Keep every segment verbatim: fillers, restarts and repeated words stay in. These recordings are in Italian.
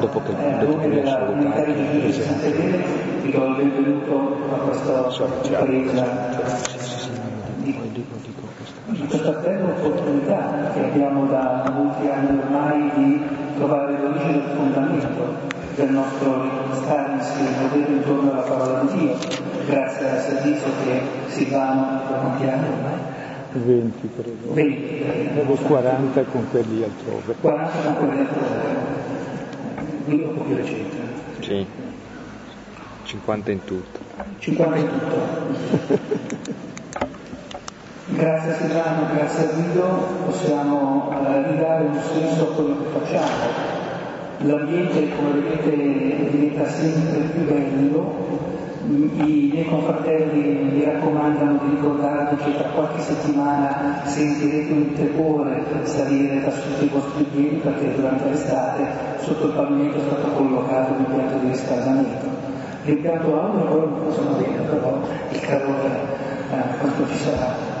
dopo che dopo che viene salutato, dice: ti do il benvenuto a questa sorpresa. Dico, dico, dico questa, questa bella opportunità che abbiamo da molti anni ormai di trovare l'origine e il fondamento del nostro stare insieme, vedere intorno alla parola di Dio, grazie al servizio che Silvano da quanti anni ormai? venti credo. venti Avevo quaranta con quelli altrove. quaranta con quelli altrove. Quindi un po' più recente. Sì. cinquanta in tutto. cinquanta in tutto. Grazie a Silvano, grazie a Guido, possiamo ridare un senso a quello che facciamo. L'ambiente, come vedete, diventa sempre più bello, i miei confratelli vi raccomandano di ricordarvi che tra qualche settimana sentirete un tepore salire da sotto i vostri piedi, perché durante l'estate sotto il pavimento è stato collocato un impianto di riscaldamento. L'impianto audio ancora non funziona bene, però il calore eh, quanto ci sarà.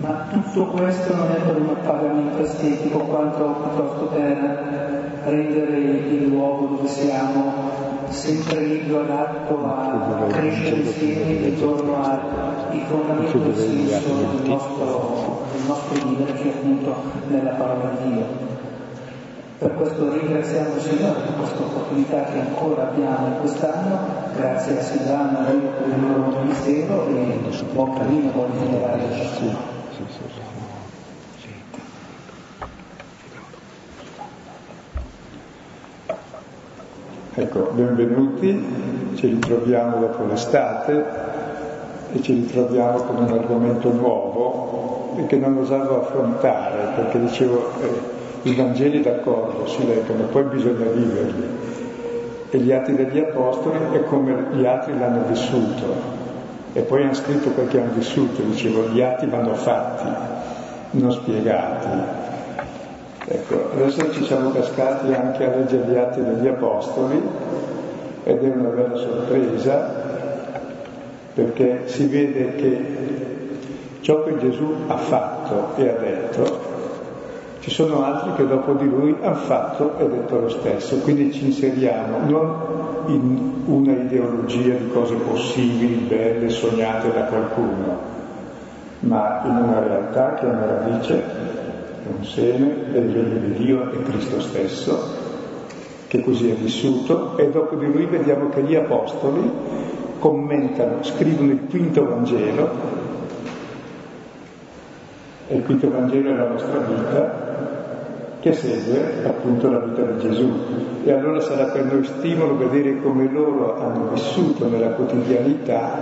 Ma tutto questo non è per un appagamento estetico, quanto piuttosto per rendere il luogo dove siamo sempre libero, adatto a crescere insieme intorno ai fondamenti del senso del nostro, del nostro vivere, che è appunto nella parola di Dio. Per questo ringraziamo il Signore per questa opportunità che ancora abbiamo quest'anno, grazie a Silvano e a loro per il loro ministero, e buon cammino, buon funerale a ciascuno. Ecco, benvenuti, ci ritroviamo dopo l'estate e ci ritroviamo con un argomento nuovo e che non osavo affrontare, perché dicevo eh, i Vangeli, d'accordo, si leggono, poi bisogna viverli, e gli Atti degli Apostoli è come gli altri l'hanno vissuto. E poi hanno scritto quel che hanno vissuto, dicevo, gli atti vanno fatti, non spiegati. Ecco, adesso ci siamo cascati anche a leggere gli Atti degli Apostoli, ed è una bella sorpresa, perché si vede che ciò che Gesù ha fatto e ha detto, ci sono altri che dopo di lui hanno fatto e detto lo stesso, quindi ci inseriamo non in una ideologia di cose possibili, belle, sognate da qualcuno, ma in una realtà che è una radice, è un seme del regno di Dio e Cristo stesso, che così è vissuto, e dopo di lui vediamo che gli apostoli commentano, scrivono il Quinto Vangelo, e il Quinto Vangelo è la nostra vita, che segue appunto la vita di Gesù, e allora sarà per noi stimolo vedere come loro hanno vissuto nella quotidianità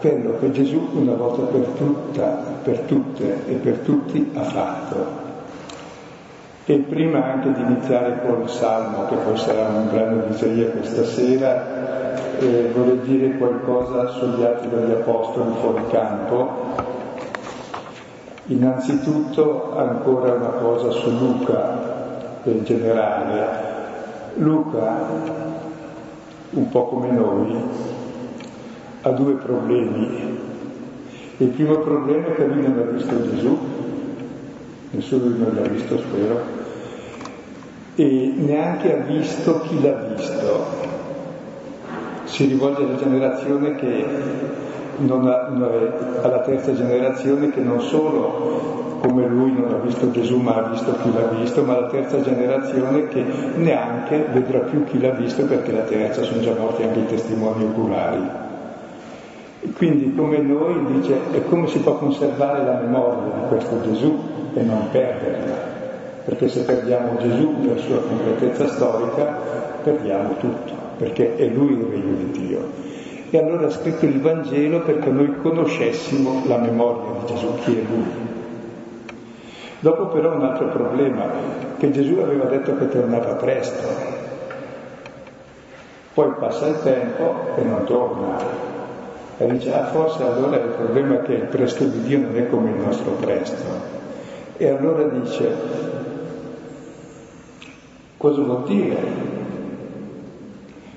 quello che Gesù una volta per tutta, per tutte e per tutti ha fatto. E prima anche di iniziare con il Salmo, che poi sarà un brano di Isaia questa sera, eh, vorrei dire qualcosa sugli Atti degli Apostoli fuori campo. Innanzitutto ancora una cosa su Luca in generale. Luca, un po' come noi, ha due problemi. Il primo problema è che lui non ha visto Gesù, nessuno di noi l'ha visto, spero, e neanche ha visto chi l'ha visto. Si rivolge alla generazione che Non ha, non è, alla terza generazione, che non solo come lui non ha visto Gesù ma ha visto chi l'ha visto, ma la terza generazione che neanche vedrà più chi l'ha visto, perché la terza sono già morti anche i testimoni oculari. Quindi come noi dice, e come si può conservare la memoria di questo Gesù e non perderla, perché se perdiamo Gesù nella sua completezza storica perdiamo tutto, perché è lui il regno di Dio. E allora ha scritto il Vangelo perché noi conoscessimo la memoria di Gesù, chi è lui. Dopo però un altro problema, che Gesù aveva detto che tornava presto, poi passa il tempo e non torna, e dice, ah forse allora il problema è che il presto di Dio non è come il nostro presto. E allora dice, cosa vuol dire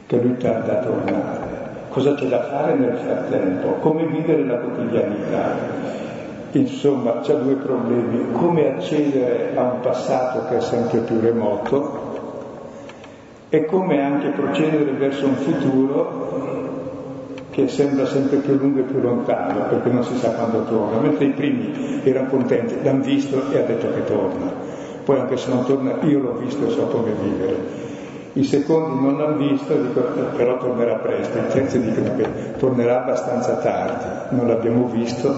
che lui tarda a tornare? Cosa c'è da fare nel frattempo? Come vivere la quotidianità? Insomma, c'è due problemi. Come accedere a un passato che è sempre più remoto, e come anche procedere verso un futuro che sembra sempre più lungo e più lontano, perché non si sa quando torna, mentre i primi erano contenti, l'hanno visto e ha detto che torna, poi anche se non torna io l'ho visto e so come vivere. I secondi non l'hanno visto, dicono però tornerà presto, i terzi dicono che tornerà abbastanza tardi, non l'abbiamo visto,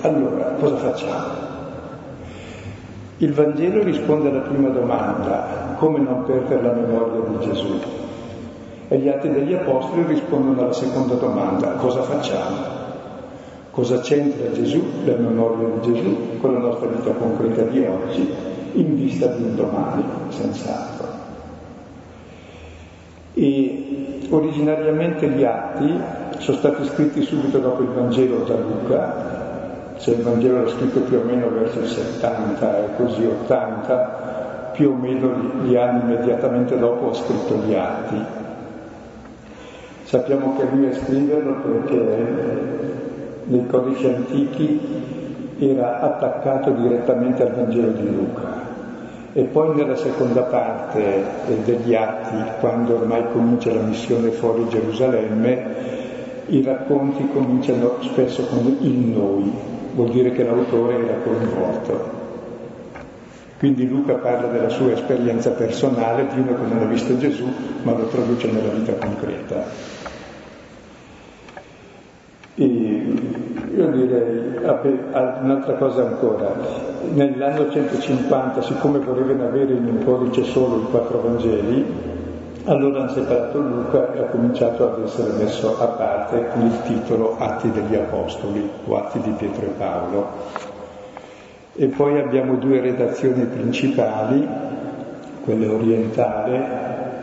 allora cosa facciamo? Il Vangelo risponde alla prima domanda, come non perdere la memoria di Gesù? E gli Atti degli Apostoli rispondono alla seconda domanda, cosa facciamo? Cosa c'entra Gesù, la memoria di Gesù, con la nostra vita concreta di oggi, in vista di un domani, senz'altro? E originariamente gli Atti sono stati scritti subito dopo il Vangelo da Luca, cioè il Vangelo era scritto più o meno verso il settanta e così ottanta, più o meno gli anni immediatamente dopo ho scritto gli Atti. Sappiamo che lui a scriverlo perché nei codici antichi era attaccato direttamente al Vangelo di Luca, e poi nella seconda parte degli Atti, quando ormai comincia la missione fuori Gerusalemme, i racconti cominciano spesso con il noi, vuol dire che l'autore era coinvolto. Quindi Luca parla della sua esperienza personale, di uno che non ha visto Gesù, ma lo traduce nella vita concreta. E io direi un'altra cosa ancora. Nell'anno centocinquanta, siccome volevano avere in un codice solo i quattro Vangeli, allora hanno separato Luca e ha cominciato ad essere messo a parte con il titolo Atti degli Apostoli o Atti di Pietro e Paolo. E poi abbiamo due redazioni principali, quella orientale,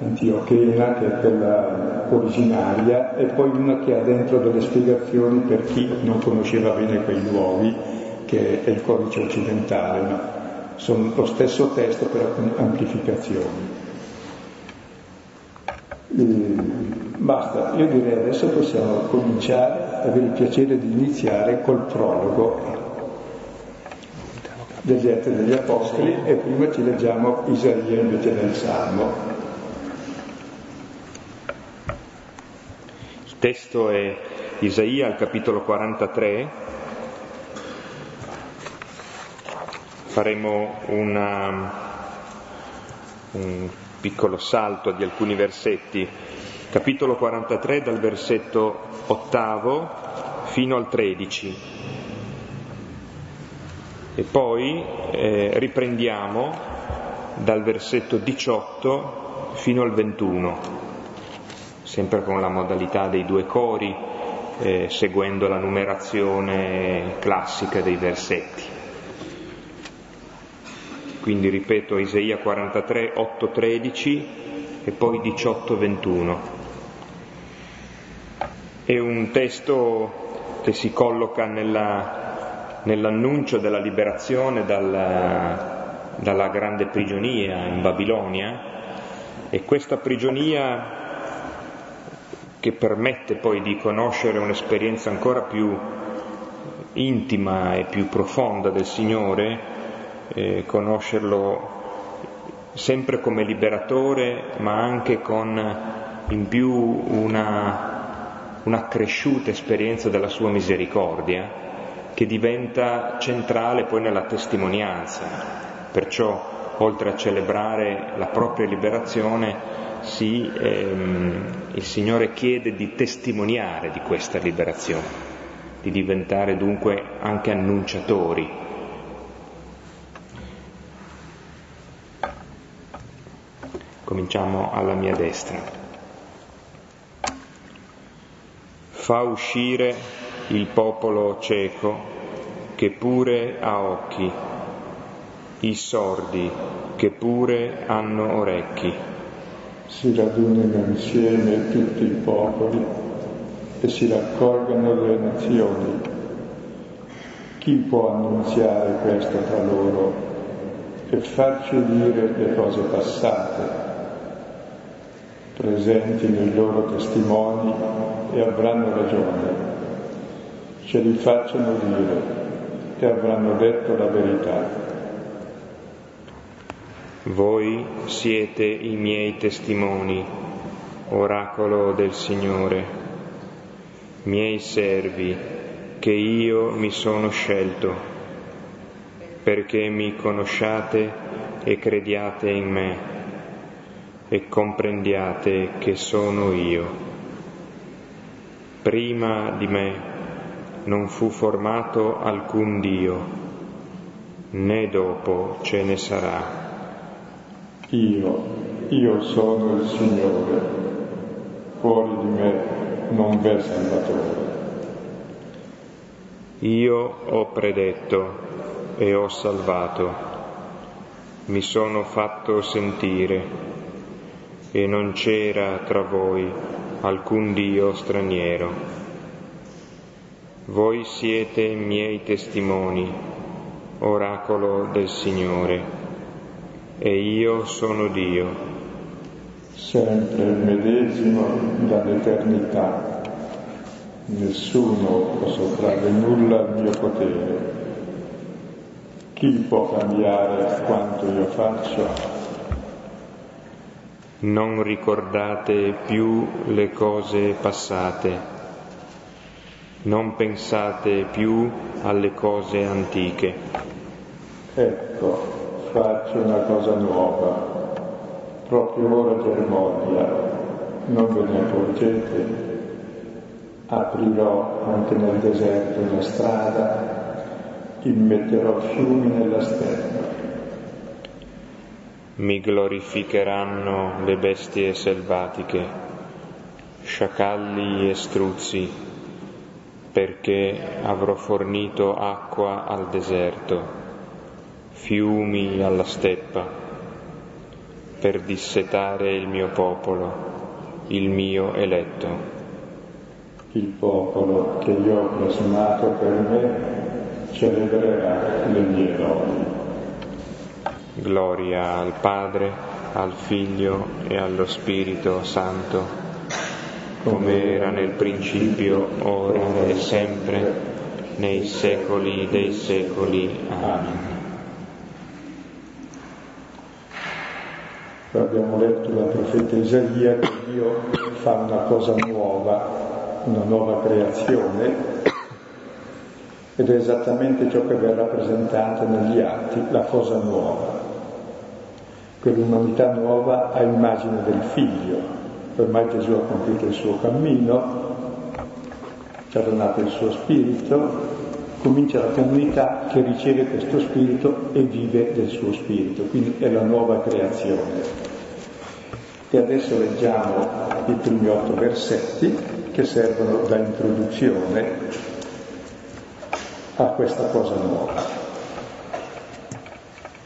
antiochena, che è quella originaria, e poi una che ha dentro delle spiegazioni per chi non conosceva bene quei luoghi, che è il codice occidentale, ma sono lo stesso testo però con amplificazioni. Basta, io direi adesso possiamo cominciare, avere il piacere di iniziare col prologo degli Atti degli Apostoli e prima ci leggiamo Isaia invece del Salmo. Il testo è Isaia al capitolo quarantatré. Faremo una un piccolo salto di alcuni versetti, capitolo quarantatré dal versetto ottavo fino al tredici, e poi eh, riprendiamo dal versetto diciotto fino al ventuno, sempre con la modalità dei due cori, eh, seguendo la numerazione classica dei versetti. Quindi ripeto, Isaia quarantatré, otto, tredici e poi diciotto, ventuno. È un testo che si colloca nella, nell'annuncio della liberazione dalla, dalla grande prigionia in Babilonia, e questa prigionia che permette poi di conoscere un'esperienza ancora più intima e più profonda del Signore, Eh, conoscerlo sempre come liberatore, ma anche con in più una, una cresciuta esperienza della sua misericordia, che diventa centrale poi nella testimonianza. Perciò, oltre a celebrare la propria liberazione, si, ehm, il Signore chiede di testimoniare di questa liberazione, di diventare dunque anche annunciatori. Cominciamo alla mia destra. Fa uscire il popolo cieco che pure ha occhi, i sordi che pure hanno orecchi. Si radunino insieme tutti i popoli e si raccolgano le nazioni. Chi può annunziare questo tra loro e farci dire le cose passate? Presentino i loro testimoni e avranno ragione, ce li facciano dire e avranno detto la verità. Voi siete i miei testimoni, oracolo del Signore, miei servi che io mi sono scelto, perché mi conosciate e crediate in me e comprendiate che sono io. Prima di me non fu formato alcun Dio, né dopo ce ne sarà. Io, io sono il Signore, fuori di me non v'è Salvatore. Io ho predetto e ho salvato, mi sono fatto sentire, e non c'era tra voi alcun Dio straniero. Voi siete miei testimoni, oracolo del Signore, e io sono Dio. Sempre il medesimo dall'eternità. Nessuno può sottrarre nulla al mio potere. Chi può cambiare quanto io faccio? Non ricordate più le cose passate. Non pensate più alle cose antiche. Ecco, faccio una cosa nuova, proprio ora germoglia, non ve ne accorgete? Aprirò anche nel deserto una strada, immetterò fiumi nella steppa. Mi glorificheranno le bestie selvatiche, sciacalli e struzzi, perché avrò fornito acqua al deserto, fiumi alla steppa, per dissetare il mio popolo, il mio eletto. Il popolo che io ho plasmato per me celebrerà le mie lodi. Gloria al Padre, al Figlio e allo Spirito Santo, come era nel principio, ora e sempre, nei secoli dei secoli. Amen. Abbiamo letto dal profeta Isaia che Dio fa una cosa nuova, una nuova creazione, ed è esattamente ciò che verrà presentato negli Atti, la cosa nuova. Quell'umanità nuova a immagine del Figlio. Ormai Gesù ha compiuto il suo cammino, ci ha donato il suo spirito, comincia la comunità che riceve questo spirito e vive del suo spirito, quindi è la nuova creazione. E adesso leggiamo i primi otto versetti che servono da introduzione a questa cosa nuova,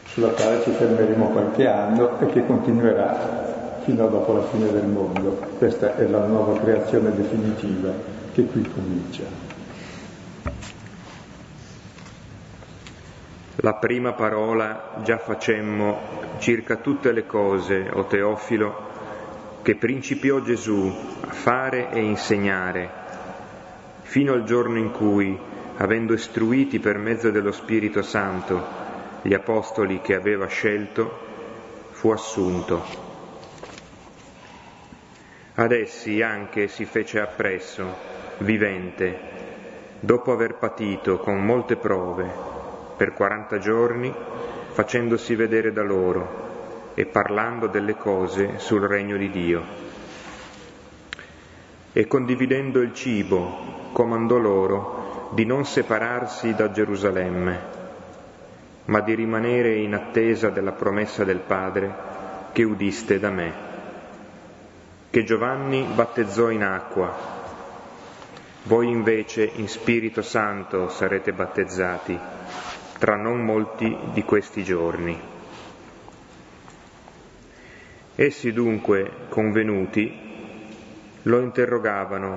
sulla quale ci fermeremo qualche anno e che continuerà fino a dopo la fine del mondo. Questa è la nuova creazione definitiva che qui comincia. La prima parola già facemmo circa tutte le cose, o Teofilo, che principiò Gesù a fare e insegnare, fino al giorno in cui, avendo istruiti per mezzo dello Spirito Santo gli apostoli che aveva scelto, fu assunto. Ad essi anche si fece appresso, vivente, dopo aver patito con molte prove, per quaranta giorni, facendosi vedere da loro e parlando delle cose sul Regno di Dio. E condividendo il cibo, comandò loro di non separarsi da Gerusalemme, ma di rimanere in attesa della promessa del Padre che udiste da me, che Giovanni battezzò in acqua. Voi invece in Spirito Santo sarete battezzati tra non molti di questi giorni. Essi dunque, convenuti, lo interrogavano,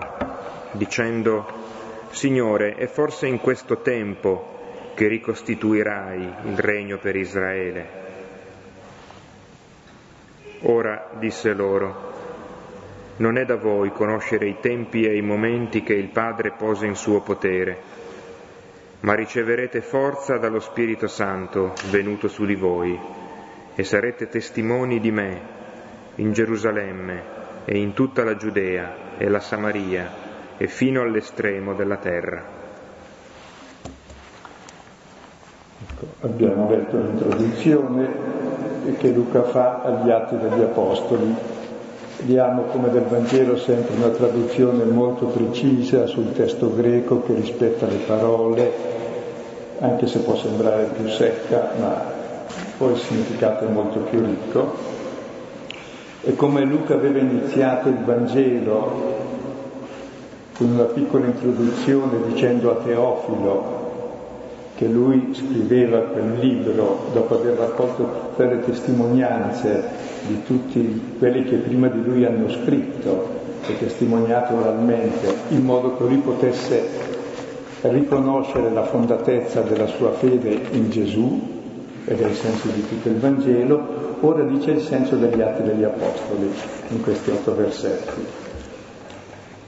dicendo: Signore, è forse in questo tempo che ricostituirai il regno per Israele? Ora disse loro: non è da voi conoscere i tempi e i momenti che il Padre pose in suo potere, ma riceverete forza dallo Spirito Santo venuto su di voi, e sarete testimoni di me in Gerusalemme e in tutta la Giudea e la Samaria e fino all'estremo della terra. Ecco, abbiamo letto l'introduzione che Luca fa agli Atti degli Apostoli. Vediamo come del Vangelo sempre una traduzione molto precisa sul testo greco che rispetta le parole, anche se può sembrare più secca, ma poi il significato è molto più ricco. E come Luca aveva iniziato il Vangelo con una piccola introduzione dicendo a Teofilo che lui scriveva quel libro dopo aver raccolto tutte le testimonianze di tutti quelli che prima di lui hanno scritto e testimoniato oralmente, in modo che lui potesse riconoscere la fondatezza della sua fede in Gesù, ed è il senso di tutto il Vangelo. Ora dice il senso degli Atti degli Apostoli in questi otto versetti.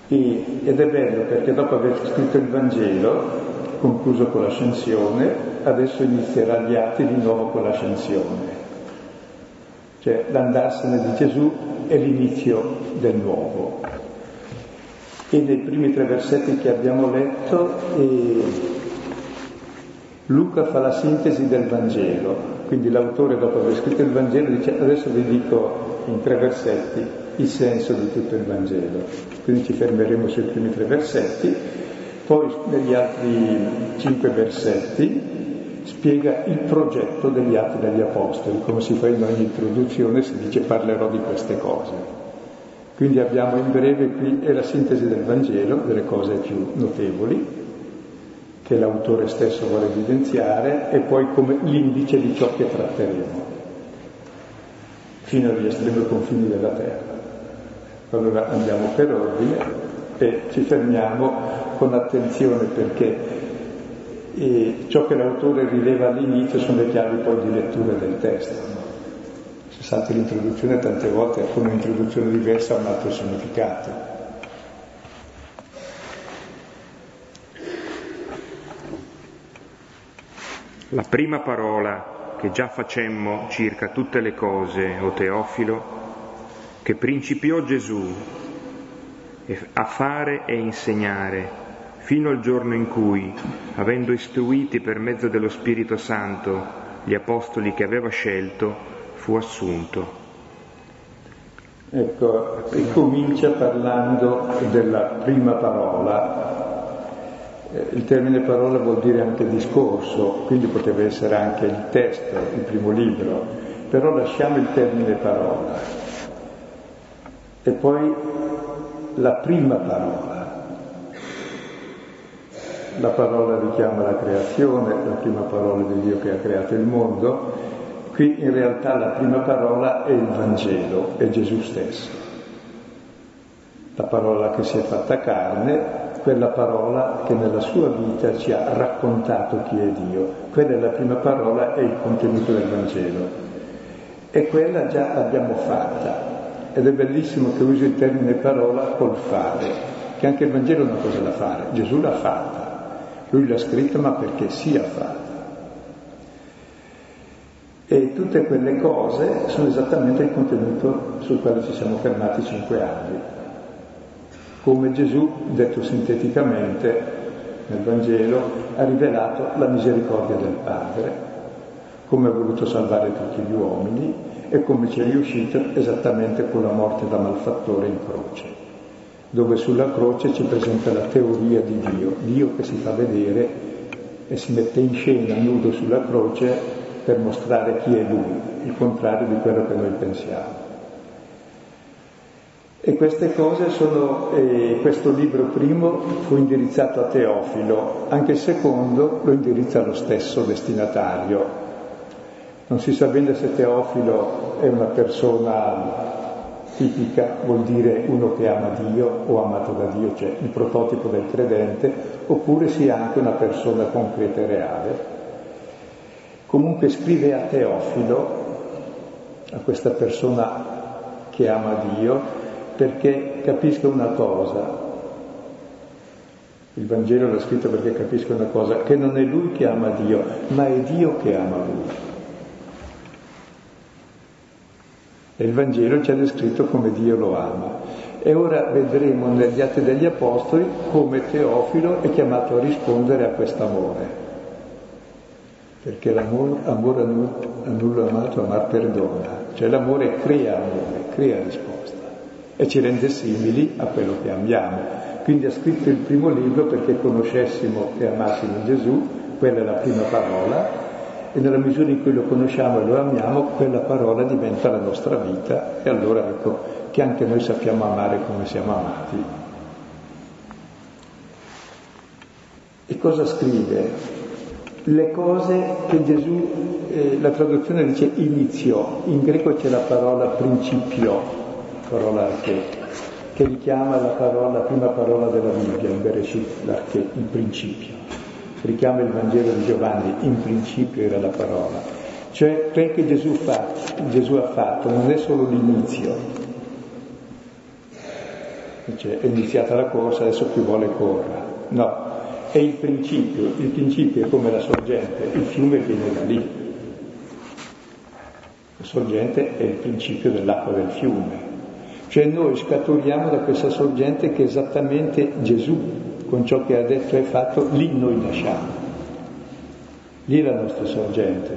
E, ed è bello perché dopo aver scritto il Vangelo, concluso con l'ascensione, adesso inizierà gli Atti di nuovo con l'ascensione. Cioè l'andarsene di Gesù è l'inizio del nuovo. E nei primi tre versetti che abbiamo letto eh, Luca fa la sintesi del Vangelo. Quindi l'autore, dopo aver scritto il Vangelo, dice: adesso vi dico in tre versetti il senso di tutto il Vangelo. Quindi ci fermeremo sui primi tre versetti. Poi negli altri cinque versetti spiega il progetto degli Atti degli Apostoli, come si fa in ogni introduzione, si dice parlerò di queste cose. Quindi abbiamo in breve qui è la sintesi del Vangelo, delle cose più notevoli, che l'autore stesso vuole evidenziare, e poi come l'indice di ciò che tratteremo, fino agli estremi confini della terra. Allora andiamo per ordine e ci fermiamo con attenzione, perché eh, ciò che l'autore rileva all'inizio sono le chiavi poi di lettura del testo. Se salta l'introduzione, tante volte con un'introduzione diversa ha un altro significato. La prima parola che già facemmo circa tutte le cose, o Teofilo, che principiò Gesù a fare e insegnare, fino al giorno in cui, avendo istruiti per mezzo dello Spirito Santo gli apostoli che aveva scelto, fu assunto. Ecco, comincia parlando della prima parola. Il termine parola vuol dire anche discorso, quindi poteva essere anche il testo, il primo libro, però lasciamo il termine parola. E poi la prima parola. La parola richiama la creazione, la prima parola di Dio che ha creato il mondo. Qui in realtà la prima parola è il Vangelo, è Gesù stesso. La parola che si è fatta carne, quella parola che nella sua vita ci ha raccontato chi è Dio. Quella è la prima parola e il contenuto del Vangelo. E quella già l'abbiamo fatta. Ed è bellissimo che usi il termine parola col fare, che anche il Vangelo è una cosa da fare. Gesù l'ha fatta. Lui l'ha scritta, ma perché sia fatta. E tutte quelle cose sono esattamente il contenuto sul quale ci siamo fermati cinque anni. Come Gesù, detto sinteticamente nel Vangelo, ha rivelato la misericordia del Padre, come ha voluto salvare tutti gli uomini e come ci è riuscito esattamente con la morte da malfattore in croce, dove sulla croce ci presenta la teoria di Dio, Dio che si fa vedere e si mette in scena nudo sulla croce per mostrare chi è Lui, il contrario di quello che noi pensiamo. E queste cose sono, eh, questo libro primo fu indirizzato a Teofilo, anche il secondo lo indirizza allo stesso destinatario. Non si sa bene se Teofilo è una persona tipica, vuol dire uno che ama Dio o amato da Dio, cioè il prototipo del credente, oppure sia anche una persona concreta e reale. Comunque scrive a Teofilo, a questa persona che ama Dio, perché capisca una cosa. Il Vangelo l'ha scritto perché capisca una cosa, che non è lui che ama Dio, ma è Dio che ama lui. E il Vangelo ci ha descritto come Dio lo ama. E ora vedremo negli Atti degli Apostoli come Teofilo è chiamato a rispondere a quest'amore. Perché l'amore amore a nulla amato, amar perdona. Cioè l'amore crea amore, crea risposta e ci rende simili a quello che amiamo. Quindi ha scritto il primo libro perché conoscessimo e amassimo Gesù, quella è la prima parola, e nella misura in cui lo conosciamo e lo amiamo, quella parola diventa la nostra vita, e allora ecco che anche noi sappiamo amare come siamo amati. E cosa scrive? Le cose che Gesù, eh, la traduzione dice iniziò, in greco c'è la parola principiò, parola archè, che richiama la, parola, la prima parola della Bibbia, in Bereshit, l'archè, il principio, richiama il Vangelo di Giovanni, in principio era la parola, cioè quel che Gesù, fa, Gesù ha fatto non è solo l'inizio, cioè è iniziata la corsa, adesso chi vuole corra, no. È il principio, il principio è come la sorgente, il fiume viene da lì. La sorgente è il principio dell'acqua del fiume. Cioè noi scaturiamo da questa sorgente che esattamente Gesù, con ciò che ha detto e fatto, lì noi nasciamo. Lì è la nostra sorgente,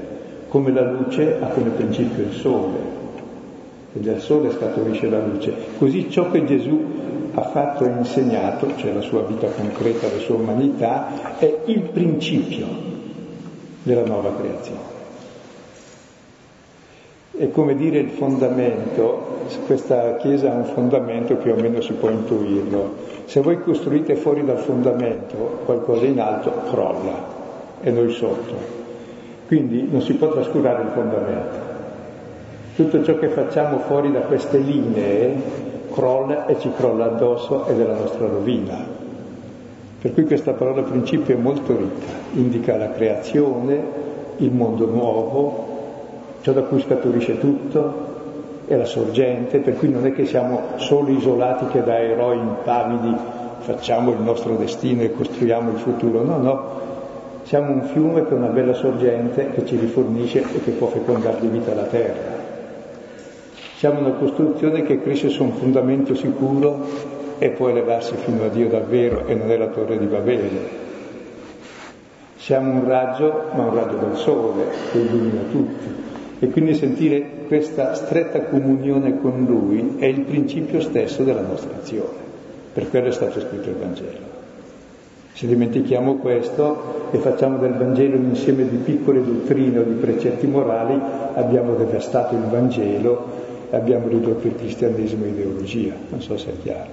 come la luce ha come principio il sole. E dal sole scaturisce la luce. Così ciò che Gesù ha fatto e insegnato, cioè la sua vita concreta, la sua umanità, è il principio della nuova creazione. È come dire il fondamento, questa Chiesa ha un fondamento, più o meno si può intuirlo. Se voi costruite fuori dal fondamento qualcosa in alto, crolla, e noi sotto. Quindi non si può trascurare il fondamento. Tutto ciò che facciamo fuori da queste linee crolla e ci crolla addosso ed è la nostra rovina. Per cui questa parola principio è molto ricca, indica la creazione, il mondo nuovo, ciò da cui scaturisce tutto, è la sorgente, per cui non è che siamo solo isolati che da eroi impavidi facciamo il nostro destino e costruiamo il futuro, no, no, siamo un fiume che è una bella sorgente che ci rifornisce e che può fecondare di vita la terra. Siamo una costruzione che cresce su un fondamento sicuro e può elevarsi fino a Dio davvero, e non è la torre di Babele. Siamo un raggio, ma un raggio del sole che illumina tutti. E quindi sentire questa stretta comunione con Lui è il principio stesso della nostra azione. Per quello è stato scritto il Vangelo. Se dimentichiamo questo e facciamo del Vangelo un insieme di piccole dottrine o di precetti morali, abbiamo devastato il Vangelo. Abbiamo ridotto il cristianesimo ideologia, non so se è chiaro.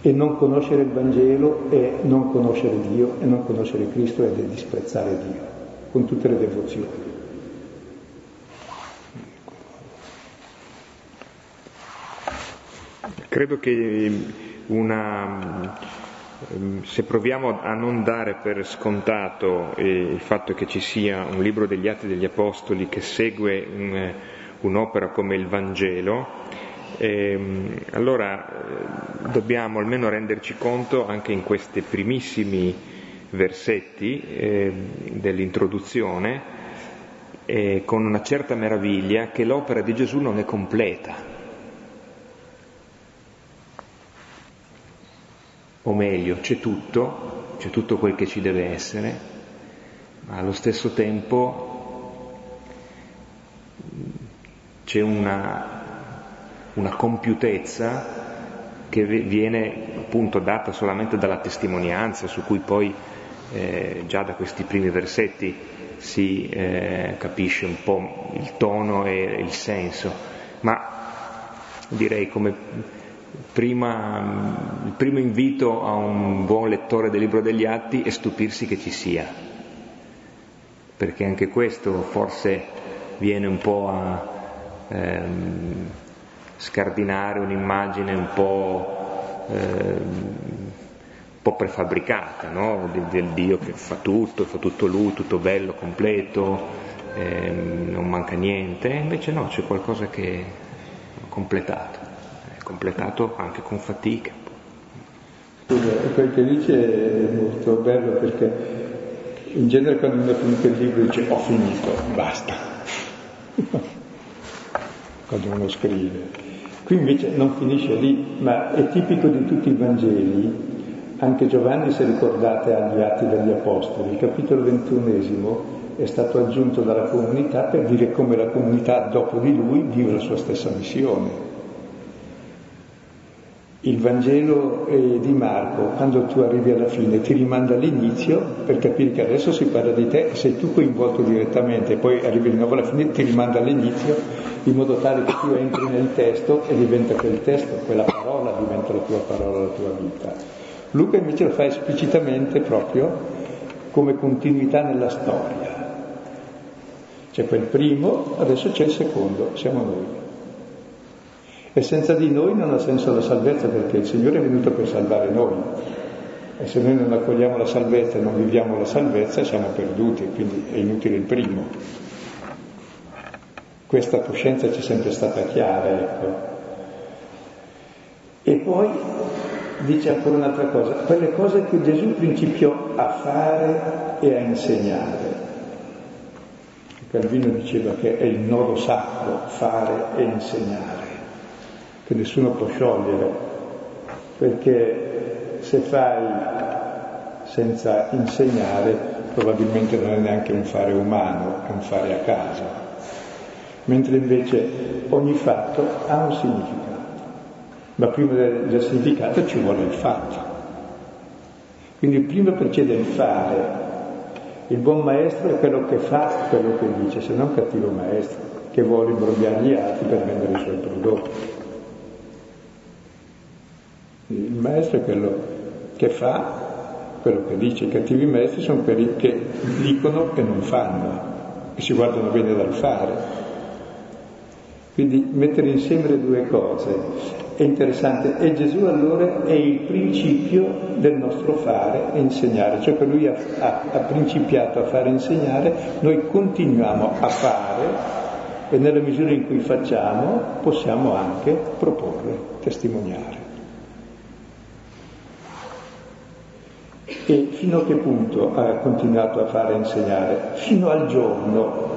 E non conoscere il Vangelo è non conoscere Dio, e non conoscere Cristo è disprezzare Dio, con tutte le devozioni. Credo che una... se proviamo a non dare per scontato il fatto che ci sia un libro degli Atti degli Apostoli che segue un... un'opera come il Vangelo, ehm, allora eh, dobbiamo almeno renderci conto anche in questi primissimi versetti eh, dell'introduzione eh, con una certa meraviglia che l'opera di Gesù non è completa, o meglio c'è tutto, c'è tutto quel che ci deve essere, ma allo stesso tempo c'è una, una compiutezza che viene appunto data solamente dalla testimonianza, su cui poi eh, già da questi primi versetti si eh, capisce un po' il tono e il senso, ma direi come prima, il primo invito a un buon lettore del libro degli Atti è stupirsi che ci sia, perché anche questo forse viene un po' a Ehm, scardinare un'immagine un po', ehm, un po' prefabbricata, no? del, del Dio che fa tutto, fa tutto Lui, tutto bello, completo, ehm, non manca niente. Invece no, c'è qualcosa che è completato, è completato anche con fatica. Scusa, quel che dice è molto bello, perché in genere quando uno finisce il libro dice ho finito, basta quando uno scrive. Qui invece non finisce lì, ma è tipico di tutti i Vangeli, anche Giovanni, se ricordate, agli Atti degli Apostoli, il capitolo ventunesimo è stato aggiunto dalla comunità per dire come la comunità dopo di lui vive la sua stessa missione. Il Vangelo eh, di Marco, quando tu arrivi alla fine, ti rimanda all'inizio per capire che adesso si parla di te, sei tu coinvolto direttamente, poi arrivi di nuovo alla fine, ti rimanda all'inizio, in modo tale che tu entri nel testo e diventa quel testo, quella parola diventa la tua parola, la tua vita. Luca invece lo fa esplicitamente proprio come continuità nella storia. C'è quel primo, adesso c'è il secondo, siamo noi. E senza di noi non ha senso la salvezza, perché il Signore è venuto per salvare noi, e se noi non accogliamo la salvezza e non viviamo la salvezza siamo perduti, quindi è inutile il primo. Questa coscienza ci è sempre stata chiara, ecco. E poi dice ancora un'altra cosa, quelle cose che Gesù principiò a fare e a insegnare. Calvino diceva che è il nodo sacro, fare e insegnare, che nessuno può sciogliere, perché se fai senza insegnare probabilmente non è neanche un fare umano, è un fare a caso, mentre invece ogni fatto ha un significato, ma prima del significato ci vuole il fatto. Quindi prima precede il fare. Il buon maestro è quello che fa quello che dice, se non cattivo maestro che vuole imbrogliare gli altri per vendere i suoi prodotti. Il maestro è quello che fa quello che dice, i cattivi maestri sono quelli che dicono e non fanno, e si guardano bene dal fare. Quindi mettere insieme le due cose è interessante, e Gesù allora è il principio del nostro fare e insegnare, cioè che lui ha, ha, ha principiato a fare e insegnare, noi continuiamo a fare, e nella misura in cui facciamo possiamo anche proporre, testimoniare. E fino a che punto ha continuato a fare e insegnare? Fino al giorno,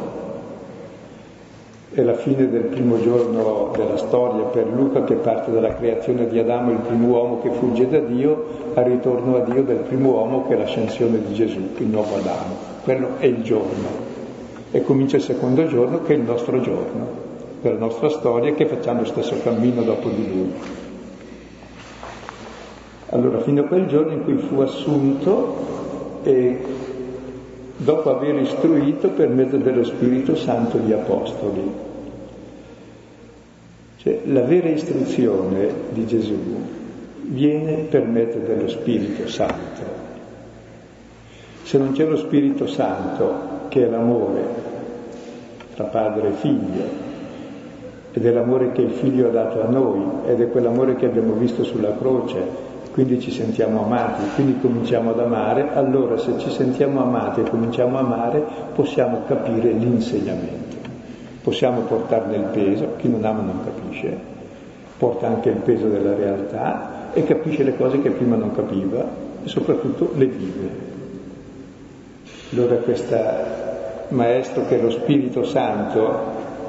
è la fine del primo giorno della storia per Luca, che parte dalla creazione di Adamo, il primo uomo che fugge da Dio, al ritorno a Dio del primo uomo, che è l'ascensione di Gesù, il nuovo Adamo. Quello è il giorno, e comincia il secondo giorno, che è il nostro giorno, della nostra storia, che facciamo lo stesso cammino dopo di lui. Allora, fino a quel giorno in cui fu assunto, e dopo aver istruito per mezzo dello Spirito Santo gli Apostoli. Cioè, la vera istruzione di Gesù viene per mezzo dello Spirito Santo. Se non c'è lo Spirito Santo, che è l'amore tra padre e figlio, ed è l'amore che il figlio ha dato a noi, ed è quell'amore che abbiamo visto sulla croce, quindi ci sentiamo amati, quindi cominciamo ad amare. Allora, se ci sentiamo amati e cominciamo a amare, possiamo capire l'insegnamento, possiamo portarne il peso. Chi non ama non capisce, porta anche il peso della realtà e capisce le cose che prima non capiva, e soprattutto le vive. Allora questo maestro che è lo Spirito Santo,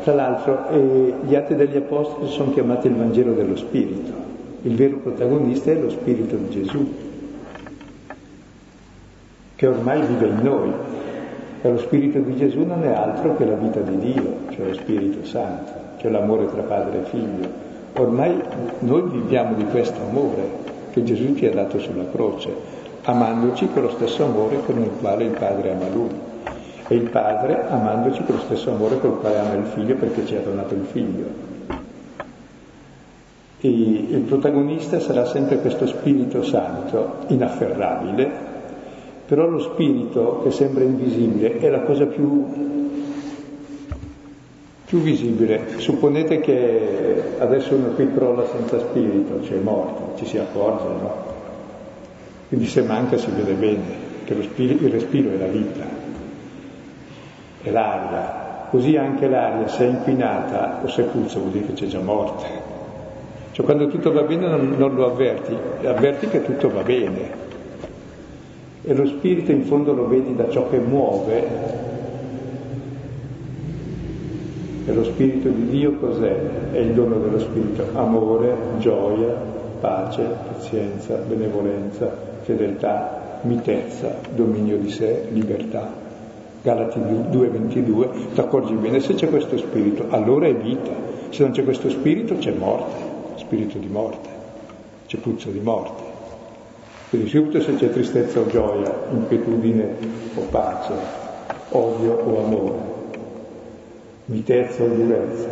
tra l'altro eh, gli Atti degli Apostoli sono chiamati il Vangelo dello Spirito. Il vero protagonista è lo Spirito di Gesù, che ormai vive in noi, e lo Spirito di Gesù non è altro che la vita di Dio, cioè lo Spirito Santo, cioè l'amore tra padre e figlio. Ormai noi viviamo di questo amore che Gesù ci ha dato sulla croce, amandoci con lo stesso amore con il quale il Padre ama Lui, e il Padre amandoci con lo stesso amore col quale ama il Figlio, perché ci ha donato il Figlio. E il protagonista sarà sempre questo Spirito Santo, inafferrabile, però lo Spirito, che sembra invisibile, è la cosa più, più visibile. Supponete che adesso uno qui crolla senza Spirito, cioè è morto, ci si accorge, no? Quindi se manca si vede bene, che lo spirito, il respiro è la vita, è l'aria. Così anche l'aria, se è inquinata o se puzza, vuol dire che c'è già morte. Cioè, quando tutto va bene non, non lo avverti, avverti che tutto va bene. E lo spirito in fondo lo vedi da ciò che muove, E lo Spirito di Dio cos'è? È il dono dello Spirito: amore, gioia, pace, pazienza, benevolenza, fedeltà, mitezza, dominio di sé, libertà. Galati due ventidue, ti accorgi bene, se c'è questo spirito allora è vita, se non c'è questo spirito c'è morte, spirito di morte, c'è puzza di morte. Quindi subito se c'è tristezza o gioia, inquietudine o pace, odio o amore, mitezza o durezza,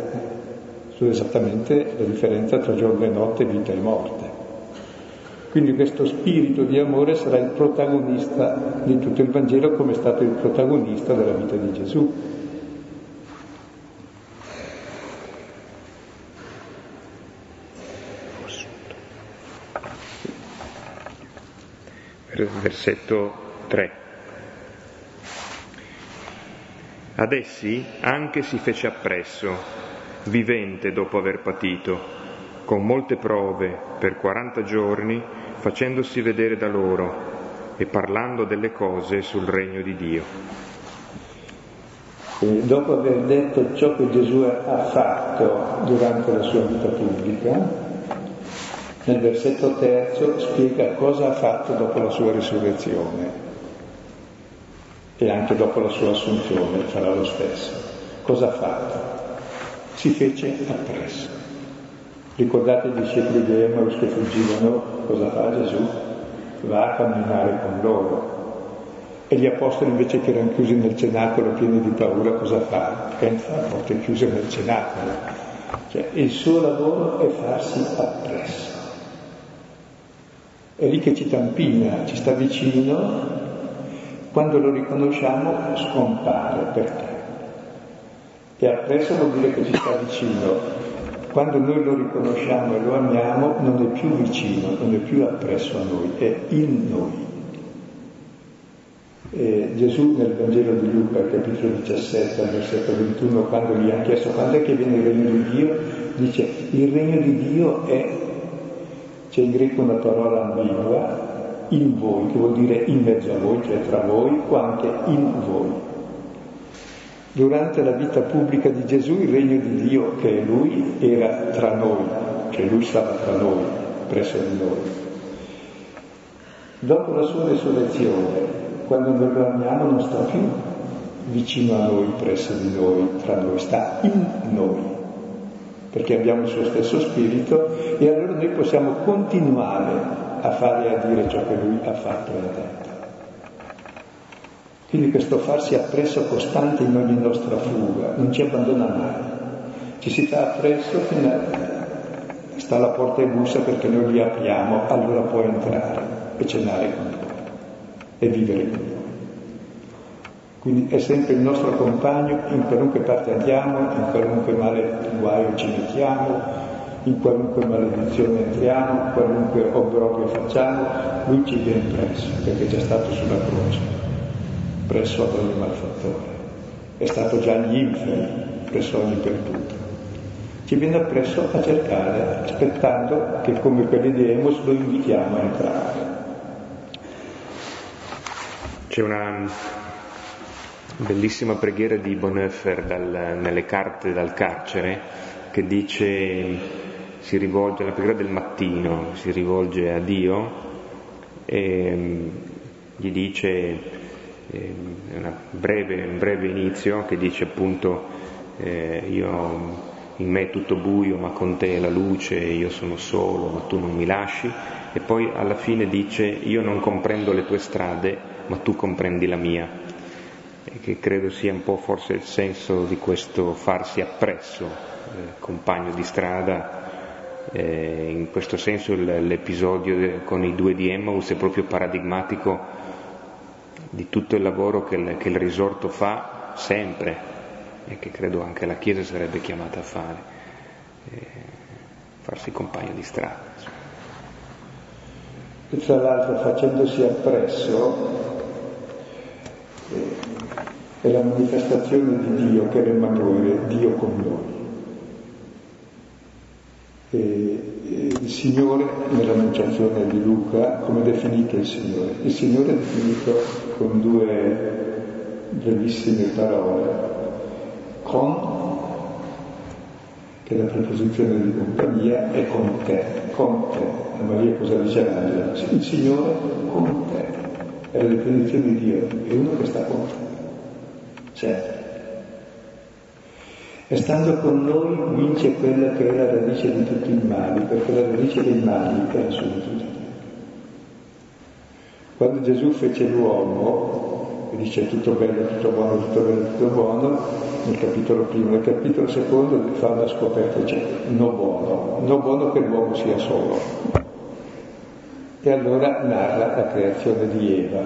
sono esattamente la differenza tra giorno e notte, vita e morte. Quindi questo spirito di amore sarà il protagonista di tutto il Vangelo, come è stato il protagonista della vita di Gesù. Versetto tre. Ad essi anche si fece appresso, vivente dopo aver patito, con molte prove per quaranta giorni, facendosi vedere da loro e parlando delle cose sul regno di Dio. E dopo aver detto ciò che Gesù ha fatto durante la sua vita pubblica, nel versetto terzo spiega cosa ha fatto dopo la sua risurrezione, e anche dopo la sua assunzione farà lo stesso. Cosa ha fatto? Si fece appresso. Ricordate i discepoli di Emmaus che fuggivano, cosa fa Gesù? Va a camminare con loro. E gli apostoli, invece, che erano chiusi nel cenacolo pieni di paura, cosa fa? Entra a porte chiuse nel cenacolo. Cioè, il suo lavoro è farsi appresso. È lì che ci tampina, ci sta vicino, quando lo riconosciamo scompare perché. E appresso vuol dire che ci sta vicino. Quando noi lo riconosciamo e lo amiamo, non è più vicino, non è più appresso a noi, è in noi. E Gesù nel Vangelo di Luca, capitolo diciassette, versetto ventuno, quando gli ha chiesto quando è che viene il regno di Dio, dice: il regno di Dio è, c'è in greco una parola ambigua, in voi, che vuol dire in mezzo a voi, cioè tra voi, o anche in voi. Durante la vita pubblica di Gesù il regno di Dio, che è Lui, era tra noi, cioè Lui stava tra noi, presso di noi. Dopo la sua risurrezione, quando noi lo amiamo, non sta più vicino a noi, presso di noi, tra noi, sta in noi, perché abbiamo il suo stesso spirito, e allora noi possiamo continuare a fare e a dire ciò che Lui ha fatto e ha detto. Quindi questo farsi appresso costante in ogni nostra fuga, non ci abbandona mai. Ci si fa appresso fino a... sta alla porta e bussa perché noi li apriamo, allora può entrare e cenare con noi e vivere con noi. Quindi è sempre il nostro compagno in qualunque parte andiamo, in qualunque male guaio ci mettiamo, in qualunque maledizione entriamo, in qualunque obbrobrio facciamo, Lui ci viene presso perché è già stato sulla croce. Presso ad ogni malfattore, è stato già agli inferi, presso ogni perduto. Ci viene appresso a cercare, aspettando che, come quelli di Emos, lo invitiamo a entrare. C'è una bellissima preghiera di Bonhoeffer dal, nelle carte dal carcere, che dice, si rivolge alla preghiera del mattino, si rivolge a Dio e gli dice, Una breve, un breve inizio che dice appunto eh, io, in me è tutto buio ma con te è la luce, io sono solo ma tu non mi lasci, e poi alla fine dice io non comprendo le tue strade ma tu comprendi la mia, e che credo sia un po' forse il senso di questo farsi appresso, eh, compagno di strada. Eh, in questo senso l'episodio con i due di Emmaus è proprio paradigmatico di tutto il lavoro che il, che il risorto fa sempre, e che credo anche la Chiesa sarebbe chiamata a fare, eh, farsi compagno di strada. E tra l'altro facendosi appresso eh, è la manifestazione di Dio che è Emanuele, Dio con noi. E, il Signore nell'annunciazione di Luca, come definite il Signore? Il Signore è definito con due brevissime parole: con che la preposizione di compagnia è con te, con te. La Maria cosa dice all'angelo? Il Signore con te. È la definizione di Dio, è uno che sta con te. Certo. E stando con noi vince quella che è la radice di tutti i mali, perché la radice dei mali è la solitudine. Quando Gesù fece l'uomo, e dice tutto bello, tutto buono, tutto bello, tutto buono, nel capitolo primo, nel capitolo secondo fa una scoperta, cioè no buono, no buono che l'uomo sia solo. E allora narra la creazione di Eva,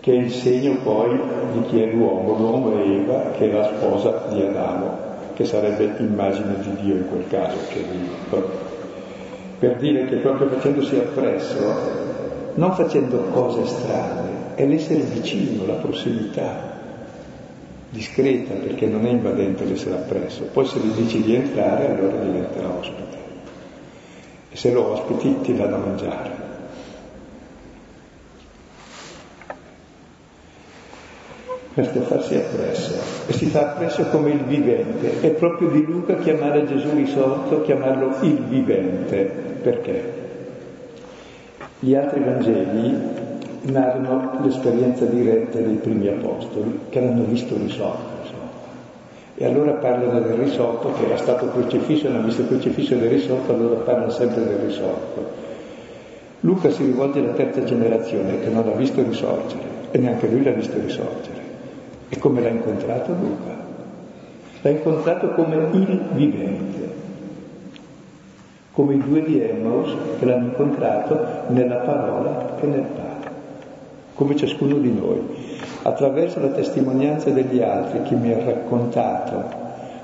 che è il segno poi di chi è l'uomo. L'uomo è Eva, che è la sposa di Adamo, che sarebbe immagine di Dio in quel caso, che per dire che proprio facendosi appresso, non facendo cose strane, è l'essere vicino, la prossimità discreta, perché non è invadente l'essere appresso. Poi se gli dici di entrare, allora diventerà ospite, e se lo ospiti ti dà da mangiare. Questo è farsi appresso, e si fa appresso come il vivente. È proprio di Luca chiamare Gesù risorto, chiamarlo il vivente. Perché? Gli altri Vangeli narrano l'esperienza diretta dei primi apostoli, che l'hanno visto risorto, insomma. E allora parlano del risorto, che era stato crocifisso, hanno visto il crocifisso del risorto, allora parlano sempre del risorto. Luca si rivolge alla terza generazione, che non l'ha visto risorgere, e neanche lui l'ha visto risorgere. E come l'ha incontrato Luca? L'ha incontrato come il vivente, come i due di Emmaus che l'hanno incontrato nella parola e nel pane, come ciascuno di noi. Attraverso la testimonianza degli altri, chi mi ha raccontato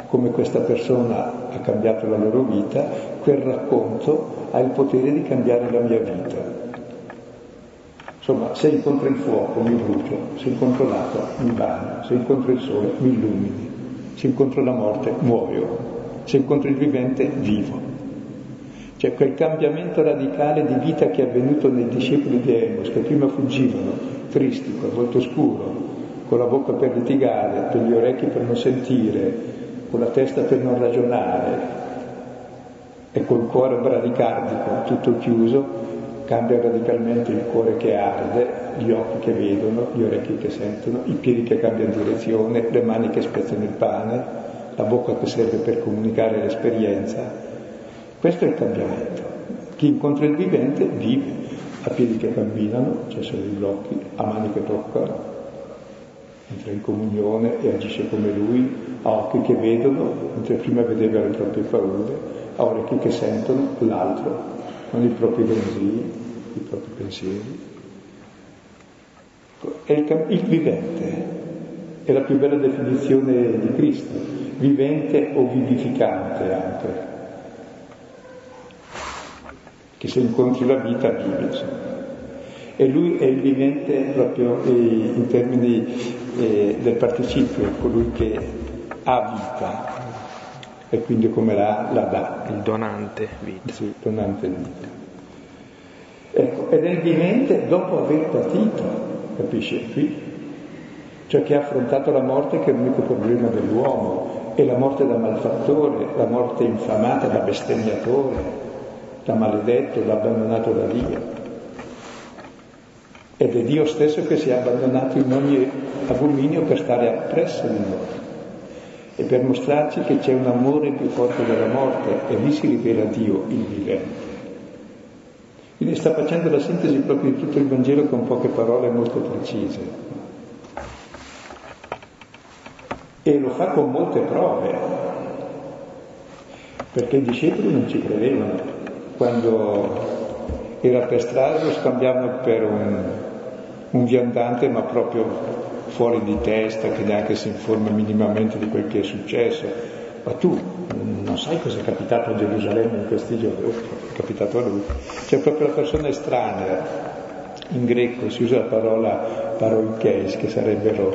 come questa persona ha cambiato la loro vita, quel racconto ha il potere di cambiare la mia vita. Insomma, se incontro il fuoco mi brucio, se incontro l'acqua mi bagno, se incontro il sole mi illumini, se incontro la morte muoio, se incontro il vivente vivo. Cioè quel cambiamento radicale di vita che è avvenuto nei discepoli di Emmaus, che prima fuggivano, tristi, col volto scuro, con la bocca per litigare, con gli orecchi per non sentire, con la testa per non ragionare e col cuore bradicardico, tutto chiuso, cambia radicalmente il cuore che arde, gli occhi che vedono, gli orecchi che sentono, i piedi che cambiano direzione, le mani che spezzano il pane, la bocca che serve per comunicare l'esperienza. Questo è il cambiamento. Chi incontra il vivente vive, a piedi che camminano, cioè sono i blocchi, a mani che toccano, entra in comunione e agisce come lui, a occhi che vedono, mentre prima vedevano le proprie paure, a orecchi che sentono l'altro, con i propri desiderei, i propri pensieri. È il, cam- il vivente, è la più bella definizione di Cristo, vivente o vivificante anche. Che se incontri la vita vive, insomma. E lui è il vivente proprio in termini eh, del participio, colui che ha vita e quindi come la, la dà, il donante vita. Sì, donante vita. Ecco, ed è il vivente dopo aver patito, capisci? Qui, cioè che ha affrontato la morte, che è l'unico problema dell'uomo, è la morte da malfattore, la morte infamata, da bestemmiatore, da maledetto, da abbandonato da Dio. Ed è Dio stesso che si è abbandonato in ogni abominio per stare appresso di noi e per mostrarci che c'è un amore più forte della morte, e lì si rivela Dio il vivente. Quindi sta facendo la sintesi proprio di tutto il Vangelo con poche parole molto precise, e lo fa con molte prove, perché i discepoli non ci credevano. Quando era per strada lo scambiavano per un, un viandante, ma proprio fuori di testa, che neanche si informa minimamente di quel che è successo. Ma tu non sai cosa è capitato a Gerusalemme in questi giorni? È capitato a lui. Cioè proprio la persona estranea, in greco si usa la parola paroikeis, che sarebbero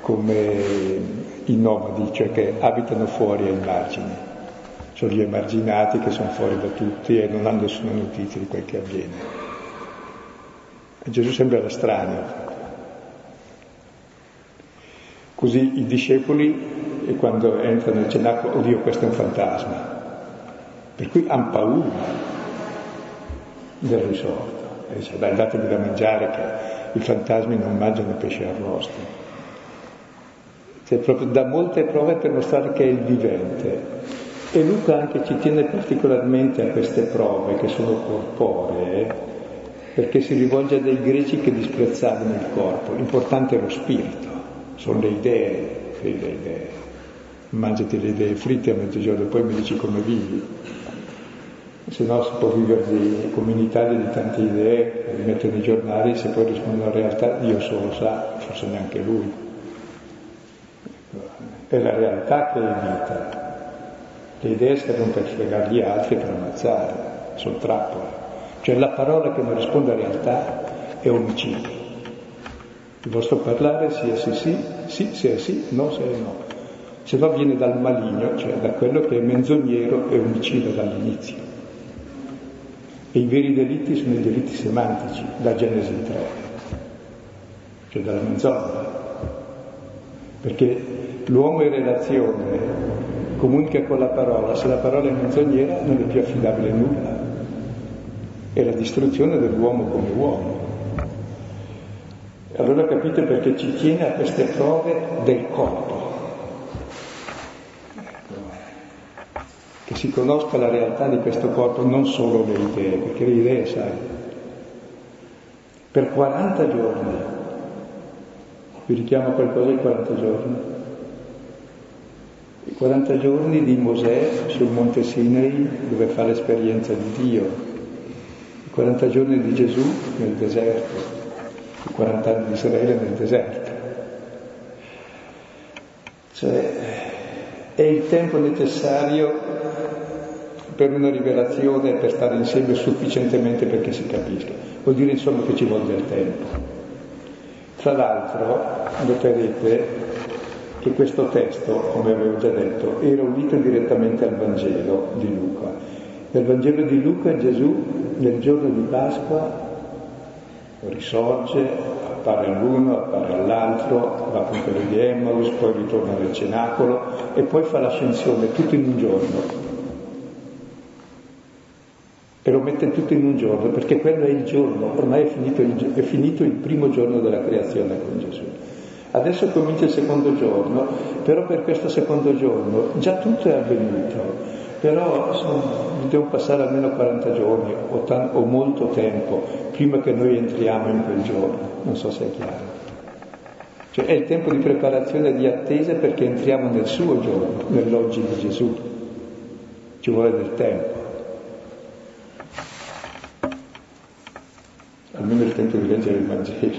come i nomadi, cioè che abitano fuori ai margini. Sono gli emarginati che sono fuori da tutti e non hanno nessuna notizia di quel che avviene. E Gesù sembrava strano. Così i discepoli e quando entrano nel cenacolo, oddio, questo è un fantasma. Per cui hanno paura del risorto. E dice, dai, datevi da mangiare, che i fantasmi non mangiano pesce arrosto. Cioè, proprio da molte prove per mostrare che è il vivente. E Luca anche ci tiene particolarmente a queste prove, che sono corporee, perché si rivolge a dei greci che disprezzavano il corpo. L'importante è lo spirito, sono le idee, le idee. Mangiati le idee fritte a mezzogiorno e poi mi dici come vivi. Se no si può vivere di, come in Italia, di tante idee, le metto nei giornali, se poi rispondono alla realtà, Dio solo sa, forse neanche lui. È la realtà che è vita. Le idee servono per fregare gli altri, per ammazzare, sono trappole. Cioè la parola che non risponde alla realtà è omicidio. Il vostro parlare sia sì sì, sì sia sì, no sia no. Se no viene dal maligno, cioè da quello che è menzognero e omicida dall'inizio. E i veri delitti sono i delitti semantici, da Genesi tre, cioè dalla menzogna. Perché l'uomo in relazione comunica con la parola, se la parola è menzognera non è più affidabile a nulla. È la distruzione dell'uomo come uomo. Allora capite perché ci tiene a queste prove del corpo, che si conosca la realtà di questo corpo, non solo le idee, perché le idee, sai, per quaranta giorni, vi richiamo qualcosa di quaranta giorni, i quaranta giorni di Mosè sul monte Sinai dove fa l'esperienza di Dio, quaranta giorni di Gesù nel deserto, quaranta anni di Israele nel deserto. Cioè, è il tempo necessario per una rivelazione, per stare insieme sufficientemente perché si capisca. Vuol dire insomma che ci vuole del tempo. Tra l'altro, noterete che questo testo, come avevo già detto, era unito direttamente al Vangelo di Luca. Nel Vangelo di Luca Gesù nel giorno di Pasqua risorge, appare all'uno, appare all'altro, va con quello di Emmaus, poi ritorna nel cenacolo e poi fa l'ascensione tutto in un giorno. E lo mette tutto in un giorno perché quello è il giorno, ormai è finito il, è finito il primo giorno della creazione con Gesù. Adesso comincia il secondo giorno, però per questo secondo giorno già tutto è avvenuto. Però sono, devo passare almeno quaranta giorni o, tan- o molto tempo prima che noi entriamo in quel giorno, non so se è chiaro. Cioè è il tempo di preparazione e di attesa perché entriamo nel suo giorno, nell'oggi di Gesù. Ci vuole del tempo. Almeno il tempo di leggere il Vangelo.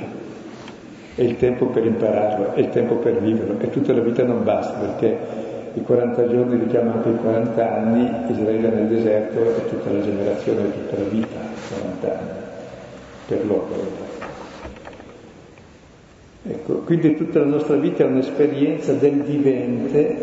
È il tempo per impararlo, è il tempo per viverlo, e tutta la vita non basta perché i quaranta giorni richiamano anche i quaranta anni, Israele nel deserto e tutta la generazione, tutta la vita, quaranta anni, per loro. Ecco, quindi tutta la nostra vita è un'esperienza del vivente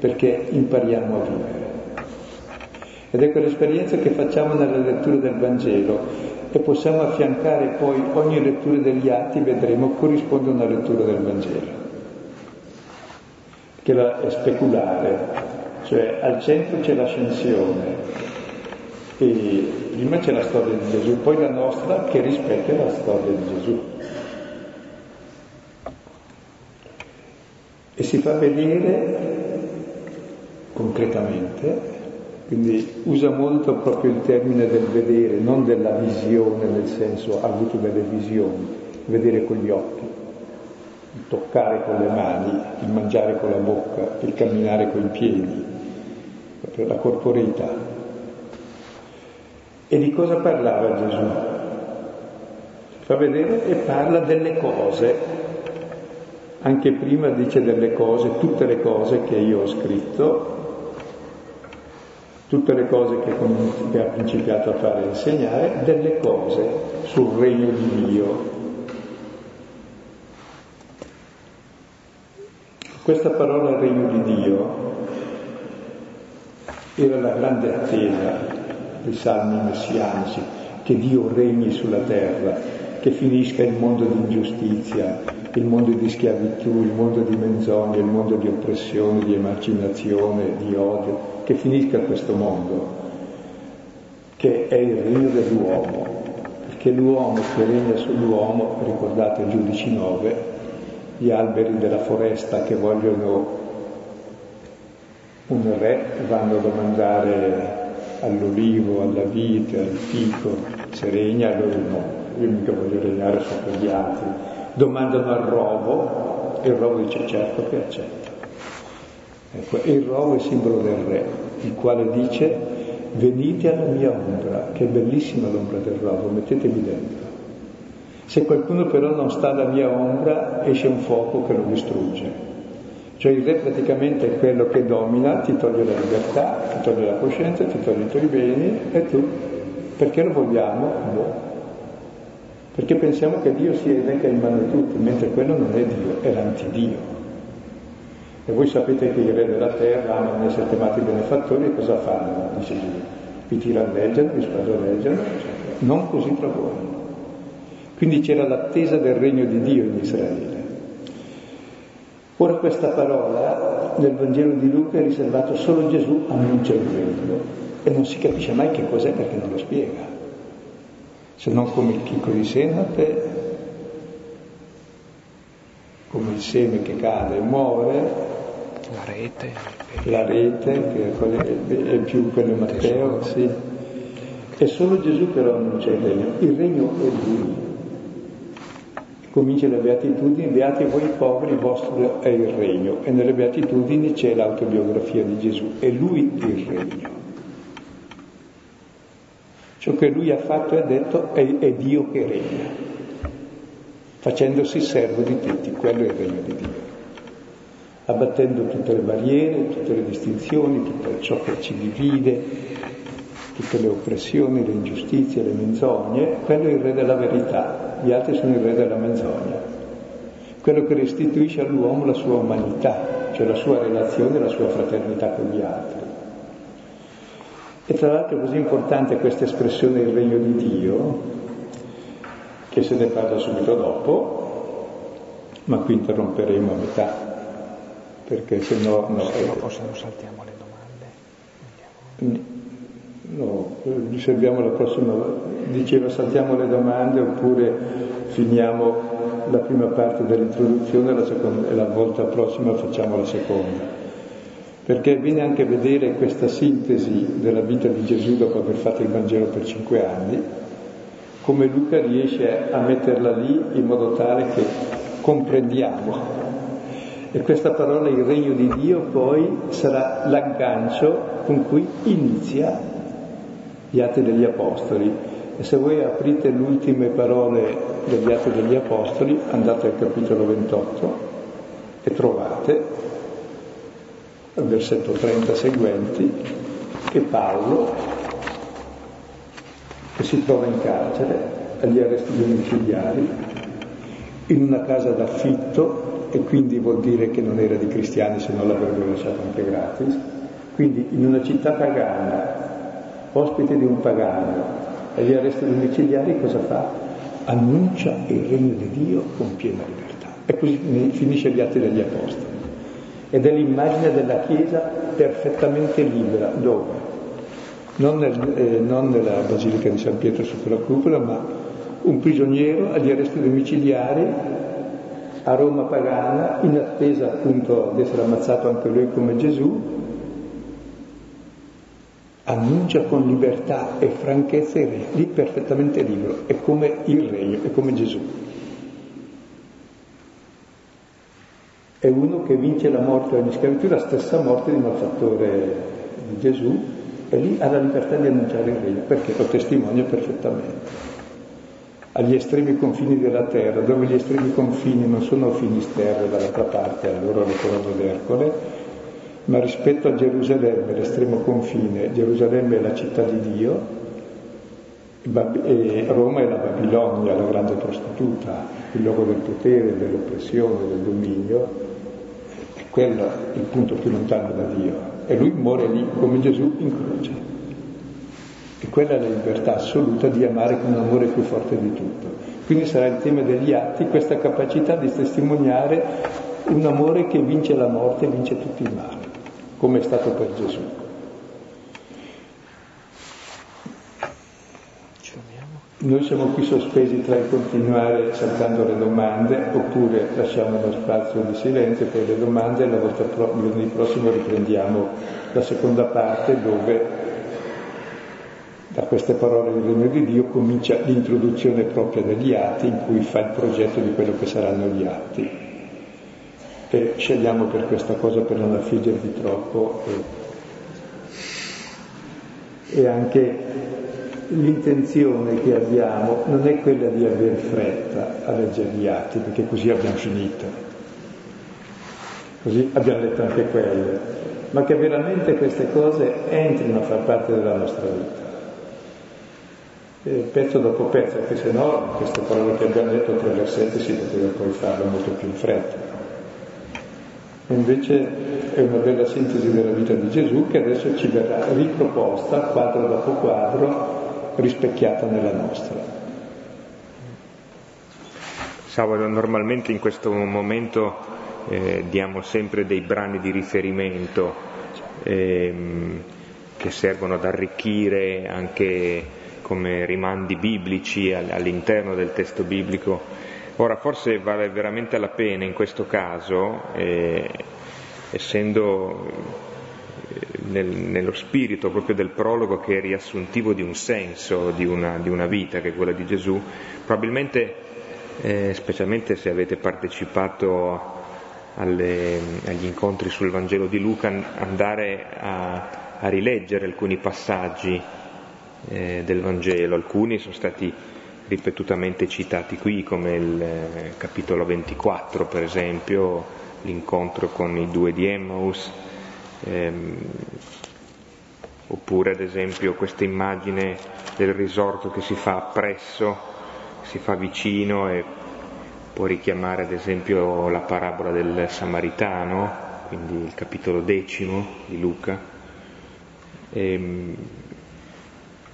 perché impariamo a vivere. Ed ecco l'esperienza che facciamo nella lettura del Vangelo e possiamo affiancare poi ogni lettura degli Atti, vedremo, corrisponde a una lettura del Vangelo. Che è speculare, cioè al centro c'è l'ascensione e prima c'è la storia di Gesù, poi la nostra che rispecchia la storia di Gesù e si fa vedere concretamente, quindi usa molto proprio il termine del vedere, non della visione nel senso ha avuto delle visioni, vedere con gli occhi, il toccare con le mani, il mangiare con la bocca, il camminare con i piedi, proprio la corporeità. E di cosa parlava Gesù? Si fa vedere e parla delle cose, anche prima dice delle cose, tutte le cose che io ho scritto, tutte le cose che, che ha principiato a fare e insegnare, delle cose sul regno di Dio. Questa parola Regno di Dio era la grande attesa dei salmi messianici, che Dio regni sulla terra, che finisca il mondo di ingiustizia, il mondo di schiavitù, il mondo di menzogne, il mondo di oppressione, di emarginazione, di odio, che finisca questo mondo, che è il regno dell'uomo, perché l'uomo che regna sull'uomo, ricordate Giudicino nove, gli alberi della foresta che vogliono un re vanno a domandare all'olivo, alla vite, al fico, se regna, loro no, io mica voglio regnare sopra gli altri. Domandano al rovo e il rovo dice certo che accetta. Ecco, e il rovo è il simbolo del re, il quale dice venite alla mia ombra, che è bellissima l'ombra del rovo, mettetevi dentro. Se qualcuno però non sta alla mia ombra, esce un fuoco che lo distrugge. Cioè il re praticamente è quello che domina, ti toglie la libertà, ti toglie la coscienza, ti toglie i tuoi beni e tu, perché lo vogliamo? Boh. Perché pensiamo che Dio sia il re che ha in mano tutti, mentre quello non è Dio, è l'antidio. E voi sapete che i re della terra hanno essere chiamati benefattori e cosa fanno? Dice Dio, vi tiranneggiano, vi spadroneggiano, non così tra voi. Quindi c'era l'attesa del regno di Dio in Israele. Ora questa parola nel Vangelo di Luca è riservata solo a Gesù, annuncia il regno e non si capisce mai che cos'è perché non lo spiega, se non come il chicco di senape, come il seme che cade e muore, la rete, la rete che è più quello Matteo, sì. È solo Gesù però annuncia il regno, il regno è lui. Comincia le beatitudini, beati voi poveri, vostro è il regno, e nelle beatitudini c'è l'autobiografia di Gesù, è lui il regno. Ciò che lui ha fatto e ha detto è, è Dio che regna, facendosi servo di tutti, quello è il regno di Dio, abbattendo tutte le barriere, tutte le distinzioni, tutto ciò che ci divide, tutte le oppressioni, le ingiustizie, le menzogne, quello è il re della verità, gli altri sono il re della menzogna. Quello che restituisce all'uomo la sua umanità, cioè la sua relazione, la sua fraternità con gli altri. E tra l'altro è così importante questa espressione del regno di Dio, che se ne parla subito dopo, ma qui interromperemo a metà, perché se no... no se no forse non saltiamo le domande. N- No, riserviamo la prossima, diceva saltiamo le domande oppure finiamo la prima parte dell'introduzione la seconda, e la volta prossima facciamo la seconda. Perché è bene anche vedere questa sintesi della vita di Gesù dopo aver fatto il Vangelo per cinque anni, come Luca riesce a metterla lì in modo tale che comprendiamo. E questa parola, il regno di Dio, poi sarà l'aggancio con cui inizia gli Atti degli Apostoli, e se voi aprite le ultime parole degli Atti degli Apostoli andate al capitolo ventotto e trovate al versetto trenta seguenti che Paolo, che si trova in carcere agli arresti domiciliari in una casa d'affitto, e quindi vuol dire che non era di cristiani se non l'avrebbero lasciato anche gratis, quindi in una città pagana, ospite di un pagano, e gli arresti domiciliari cosa fa? Annuncia il regno di Dio con piena libertà. E così finisce gli Atti degli Apostoli. Ed è l'immagine della Chiesa perfettamente libera, dove? Non, nel, eh, non nella Basilica di San Pietro sotto la cupola, ma un prigioniero agli arresti domiciliari a Roma pagana, in attesa appunto di essere ammazzato anche lui come Gesù, annuncia con libertà e franchezza il regno, lì perfettamente libero, è come il regno, è come Gesù. È uno che vince la morte e la schiavitù, la stessa morte di malfattore di Gesù, e lì ha la libertà di annunciare il regno, perché lo testimonia perfettamente. Agli estremi confini della terra, dove gli estremi confini non sono Finisterre dall'altra parte, allora lo trovo d'Ercole, ma rispetto a Gerusalemme, l'estremo confine, Gerusalemme è la città di Dio, e Roma è la Babilonia, la grande prostituta, il luogo del potere, dell'oppressione, del dominio, è quello il punto più lontano da Dio, e lui muore lì come Gesù in croce, e quella è la libertà assoluta di amare con un amore più forte di tutto. quindi sarà il tema degli atti, questa capacità di testimoniare un amore che vince la morte e vince tutti i mali, come è stato per Gesù. Noi siamo qui sospesi tra il continuare saltando le domande, oppure lasciamo uno spazio di silenzio per le domande e la volta pro- lunedì prossimo riprendiamo la seconda parte, dove da queste parole del Regno di Dio comincia l'introduzione propria degli atti, in cui fa il progetto di quello che saranno gli atti. E scegliamo per questa cosa, per non affliggervi troppo, e, e anche l'intenzione che abbiamo non è quella di aver fretta a leggere gli atti, perché così abbiamo finito, così abbiamo letto anche quelle, ma che veramente queste cose entrino a far parte della nostra vita, e pezzo dopo pezzo, perché se no queste parole che abbiamo detto, tre versetti, si poteva poi farlo molto più in fretta. Invece è una bella sintesi della vita di Gesù, che adesso ci verrà riproposta quadro dopo quadro, rispecchiata nella nostra. Sabato normalmente in questo momento eh, diamo sempre dei brani di riferimento ehm, che servono ad arricchire anche come rimandi biblici all'interno del testo biblico. Ora forse vale veramente la pena in questo caso, eh, essendo Nel, nello spirito proprio del prologo, che è riassuntivo di un senso di una, di una vita che è quella di Gesù, probabilmente eh, specialmente se avete partecipato alle, agli incontri sul Vangelo di Luca, andare a, a rileggere alcuni passaggi eh, del Vangelo. Alcuni sono stati ripetutamente citati qui, come il eh, capitolo ventiquattro per esempio, l'incontro con i due di Emmaus. Eh, oppure ad esempio questa immagine del risorto che si fa appresso, si fa vicino, e può richiamare ad esempio la parabola del Samaritano, quindi il capitolo decimo di Luca, eh,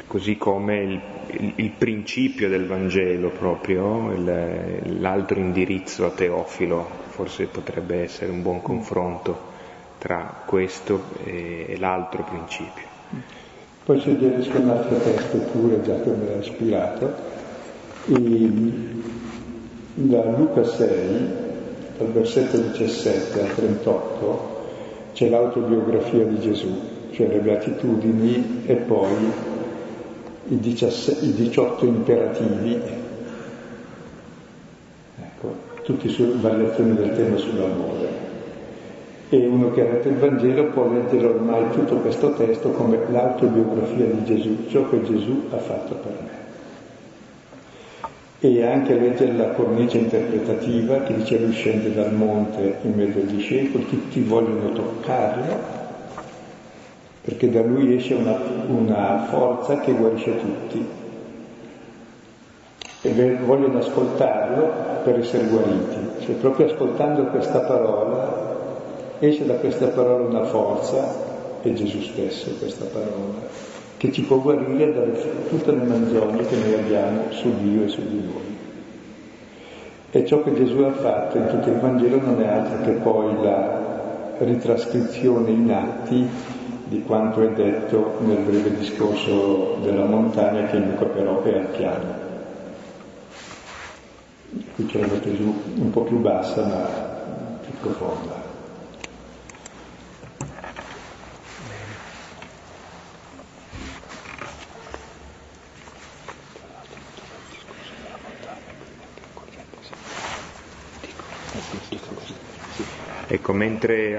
così come il, il, il principio del Vangelo proprio, il, l'altro indirizzo a Teofilo, forse potrebbe essere un buon confronto tra questo e l'altro principio. Poi suggerisco un altro testo pure, già che me l'ha ispirato, da Luca sei, dal versetto diciassette al trentotto, c'è l'autobiografia di Gesù, cioè le beatitudini e poi i diciotto imperativi, ecco, tutti su variazioni del tema sull'amore. E uno che ha letto il Vangelo può leggere ormai tutto questo testo come l'autobiografia di Gesù, ciò che Gesù ha fatto per me. E anche leggere la cornice interpretativa che dice: lui scende dal monte in mezzo ai discepoli, tutti vogliono toccarlo, perché da lui esce una, una forza che guarisce tutti, e vogliono ascoltarlo per essere guariti. Cioè, proprio ascoltando questa parola esce da questa parola una forza, e Gesù stesso questa parola, che ci può guarire da tutte le menzogne che noi abbiamo su Dio e su di noi. E ciò che Gesù ha fatto in tutto il Vangelo non è altro che poi la ritrascrizione in atti di quanto è detto nel breve discorso della montagna, che in Luca però è al piano. Qui c'è una Gesù un po' più bassa ma più profonda. Ecco, mentre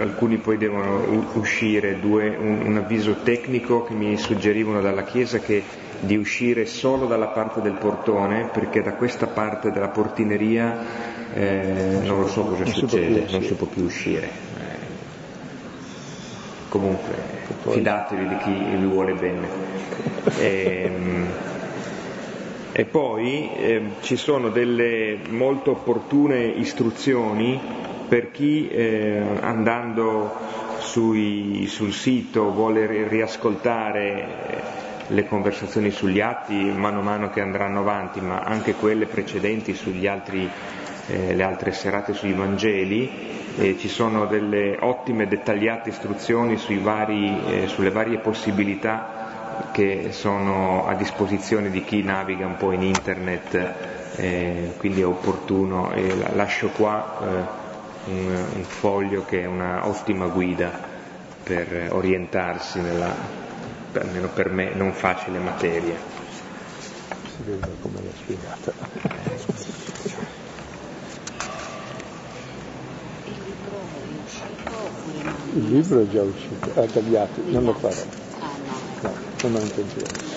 alcuni poi devono uscire, due, un, un avviso tecnico che mi suggerivano dalla chiesa, che di uscire solo dalla parte del portone, perché da questa parte della portineria eh, non lo so cosa non succede, non si può più uscire. Eh, comunque, fidatevi di chi vi vuole bene. E, e poi eh, ci sono delle molto opportune istruzioni per chi eh, andando sui, sul sito vuole riascoltare le conversazioni sugli Atti mano a mano che andranno avanti, ma anche quelle precedenti sugli altri, eh, le altre serate sui Vangeli, eh, ci sono delle ottime dettagliate istruzioni sui vari, eh, sulle varie possibilità che sono a disposizione di chi naviga un po' in internet, eh, quindi è opportuno, e eh, lascio qua eh, un, un foglio che è una ottima guida per orientarsi nella, almeno per me, non facile materia. Si vede come l'ho spiegata. Il libro è già uscito, ha tagliato, non lo farò. No, non ho intenzione.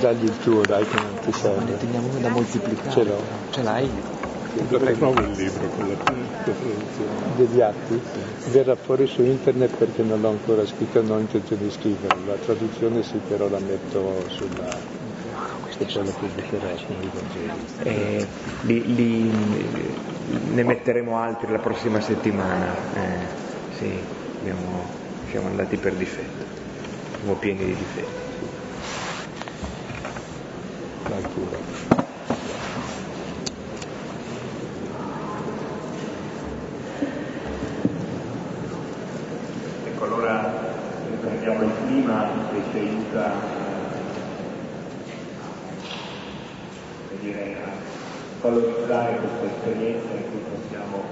Dagli il tuo, dai, che non ti serve. Ma ne teniamo da moltiplicare. Ce l'ho. Ce l'hai? Lo trovo il libro con la traduzione. Degli Atti? Verrà fuori su internet perché non l'ho ancora scritto e non ho intenzione di scriverlo. La traduzione sì, però la metto sulla... e poi la pubblicherò sui Vangeli. Li, li, ne metteremo altri la prossima settimana. Eh, sì, abbiamo, siamo andati per difetto. Siamo pieni di difetti. Ecco, allora prendiamo il clima che ci aiuta a valorizzare questa esperienza in cui possiamo,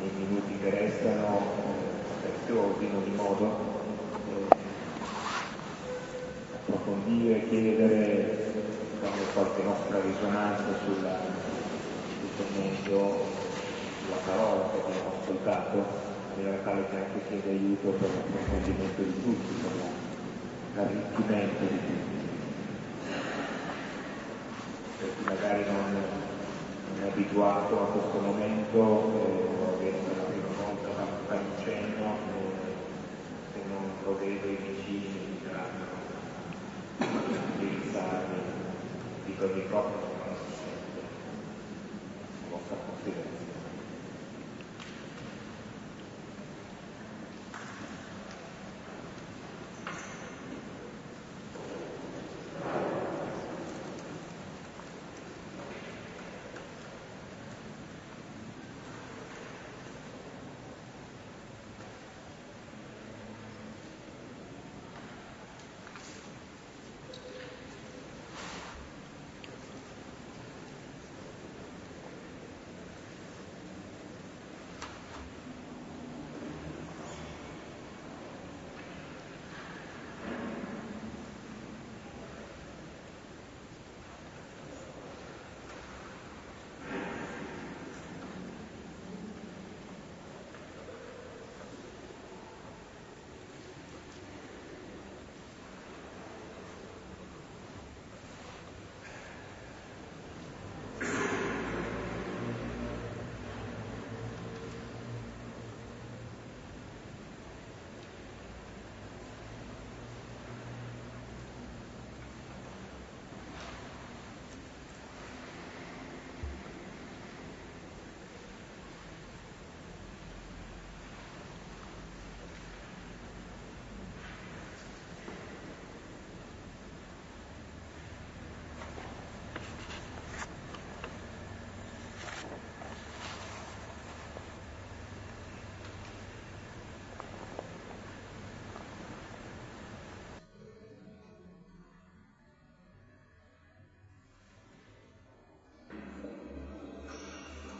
nei minuti che restano, per più o meno di modo, approfondire, chiedere qualche nostra risonanza sul commento, sulla parola che abbiamo ascoltato, in realtà che anche chiede aiuto per l'approfondimento di tutti, per l'arricchimento di tutti, per chi magari non, non è abituato a questo momento, o viene per la prima volta a fare un cenno, se non lo vedo i vicini mi daranno utilizzarli di quelli proprio che non si sente la vostra confidenza.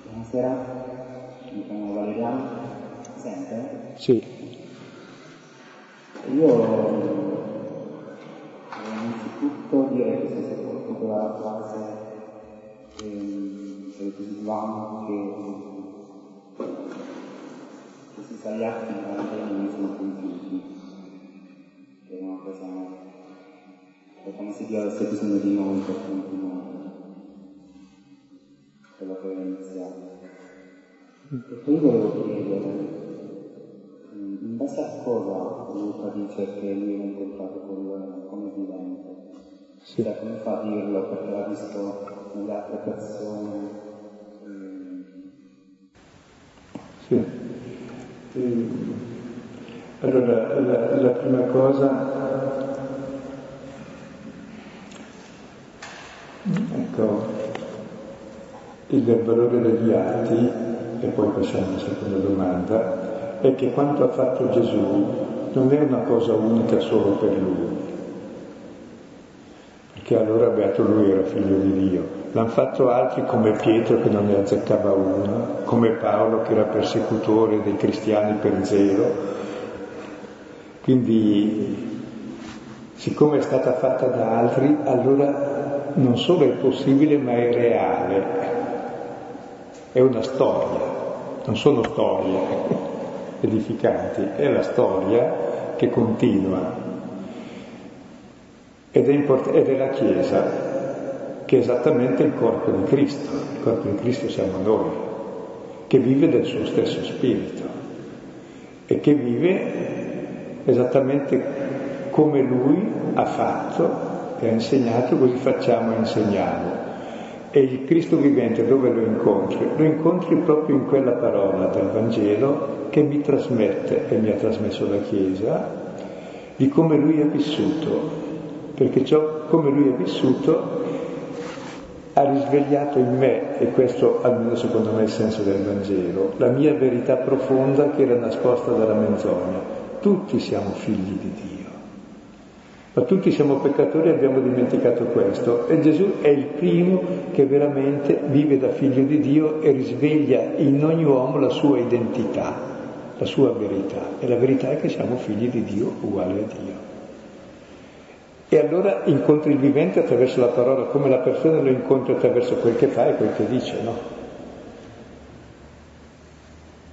Buonasera, mi chiamo Valeriano, sente? Sì. Io quella frase ehm, che dicevamo che questi scagliati in realtà non sono convinti, che è una cosa è come se Dio avesse bisogno di noi per continuare quello che è iniziato. E poi volevo chiedere in base a cosa Luca dice che lui è incontrato col, come vivente? Sì. Cioè, come fa a dirlo? Perché l'ha visto nelle altre persone? Sì. E, allora, la, la prima cosa... Ecco, il valore degli atti, e poi passiamo alla seconda domanda, è che quanto ha fatto Gesù non è una cosa unica solo per lui, perché allora beato lui era figlio di Dio. L'hanno fatto altri come Pietro che non ne azzeccava uno, come Paolo che era persecutore dei cristiani per zelo. Quindi, siccome è stata fatta da altri, allora non solo è possibile ma è reale, è una storia, non sono storie edificanti, è la storia che continua ed è, import- ed è la Chiesa che è esattamente il corpo di Cristo. Il corpo di Cristo siamo noi, che vive del suo stesso spirito e che vive esattamente come lui ha fatto e ha insegnato, così facciamo e insegniamo. E il Cristo vivente dove lo incontri? Lo incontri proprio in quella parola del Vangelo che mi trasmette e mi ha trasmesso la Chiesa di come lui ha vissuto, perché ciò come lui ha vissuto ha risvegliato in me, e questo almeno secondo me è il senso del Vangelo, la mia verità profonda che era nascosta dalla menzogna. Tutti siamo figli di Dio, ma tutti siamo peccatori e abbiamo dimenticato questo, e Gesù è il primo che veramente vive da figlio di Dio e risveglia in ogni uomo la sua identità, la sua verità, e la verità è che siamo figli di Dio uguali a Dio. E allora incontri il vivente attraverso la parola, come la persona lo incontri attraverso quel che fa e quel che dice, no?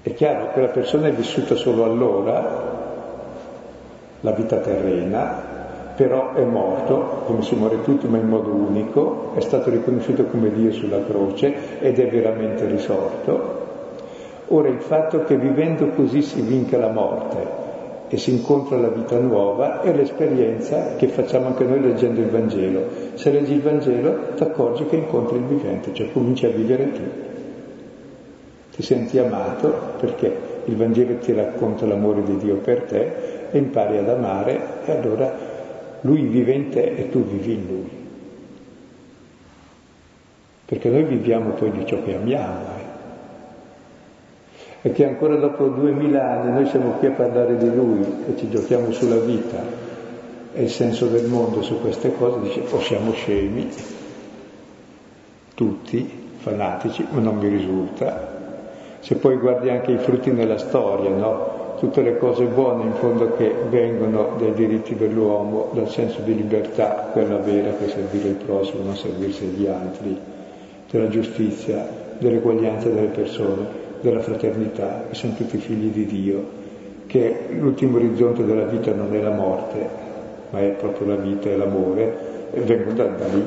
È chiaro, quella persona è vissuta solo allora, la vita terrena, però è morto, come si muore tutti, ma in modo unico, è stato riconosciuto come Dio sulla croce ed è veramente risorto. Ora il fatto che vivendo così si vinca la morte e si incontra la vita nuova è l'esperienza che facciamo anche noi leggendo il Vangelo. Se leggi il Vangelo ti accorgi che incontri il vivente, cioè cominci a vivere tu, ti senti amato perché il Vangelo ti racconta l'amore di Dio per te e impari ad amare, e allora lui vive in te e tu vivi in lui, perché noi viviamo poi di ciò che amiamo. E che ancora dopo duemila anni noi siamo qui a parlare di lui e ci giochiamo sulla vita e il senso del mondo su queste cose, dice o siamo scemi tutti, fanatici, ma non mi risulta. Se poi guardi anche i frutti nella storia, no? Tutte le cose buone in fondo che vengono dai diritti dell'uomo, dal senso di libertà, quella vera che è servire il prossimo, non servirsi agli altri, della giustizia, dell'eguaglianza delle persone, della fraternità, che sono tutti figli di Dio, che l'ultimo orizzonte della vita non è la morte, ma è proprio la vita e l'amore, e vengono da, da lì.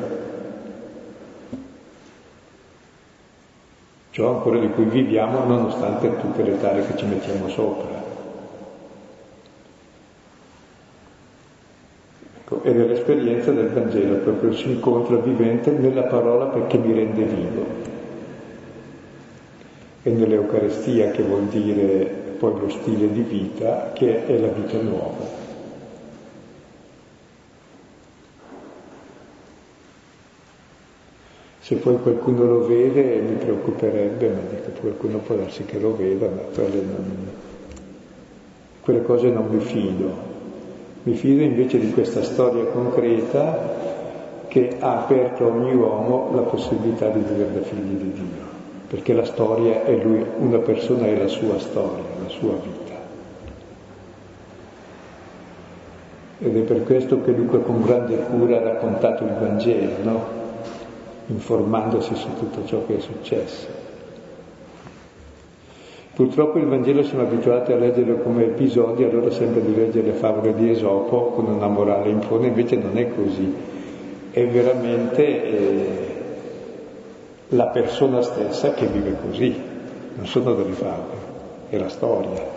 Ciò ancora di cui viviamo, nonostante tutte le tare che ci mettiamo sopra. Ecco, ed è l'esperienza del Vangelo, proprio si incontra vivente nella parola perché mi rende vivo. E nell'Eucaristia, che vuol dire poi lo stile di vita, che è la vita nuova. Se poi qualcuno lo vede mi preoccuperebbe, ma dico, qualcuno può darsi che lo veda, ma quelle, non... quelle cose non mi fido. Mi fido invece di questa storia concreta che ha aperto a ogni uomo la possibilità di vivere da figli di Dio. Perché la storia è lui, una persona è la sua storia, la sua vita. Ed è per questo che Luca con grande cura ha raccontato il Vangelo, no? informandosi su tutto ciò che è successo. Purtroppo il Vangelo siamo abituati a leggerlo come episodi, allora sembra di leggere le favole di Esopo con una morale impone, invece non è così. È veramente eh, la persona stessa che vive così, non sono delle favole, è la storia.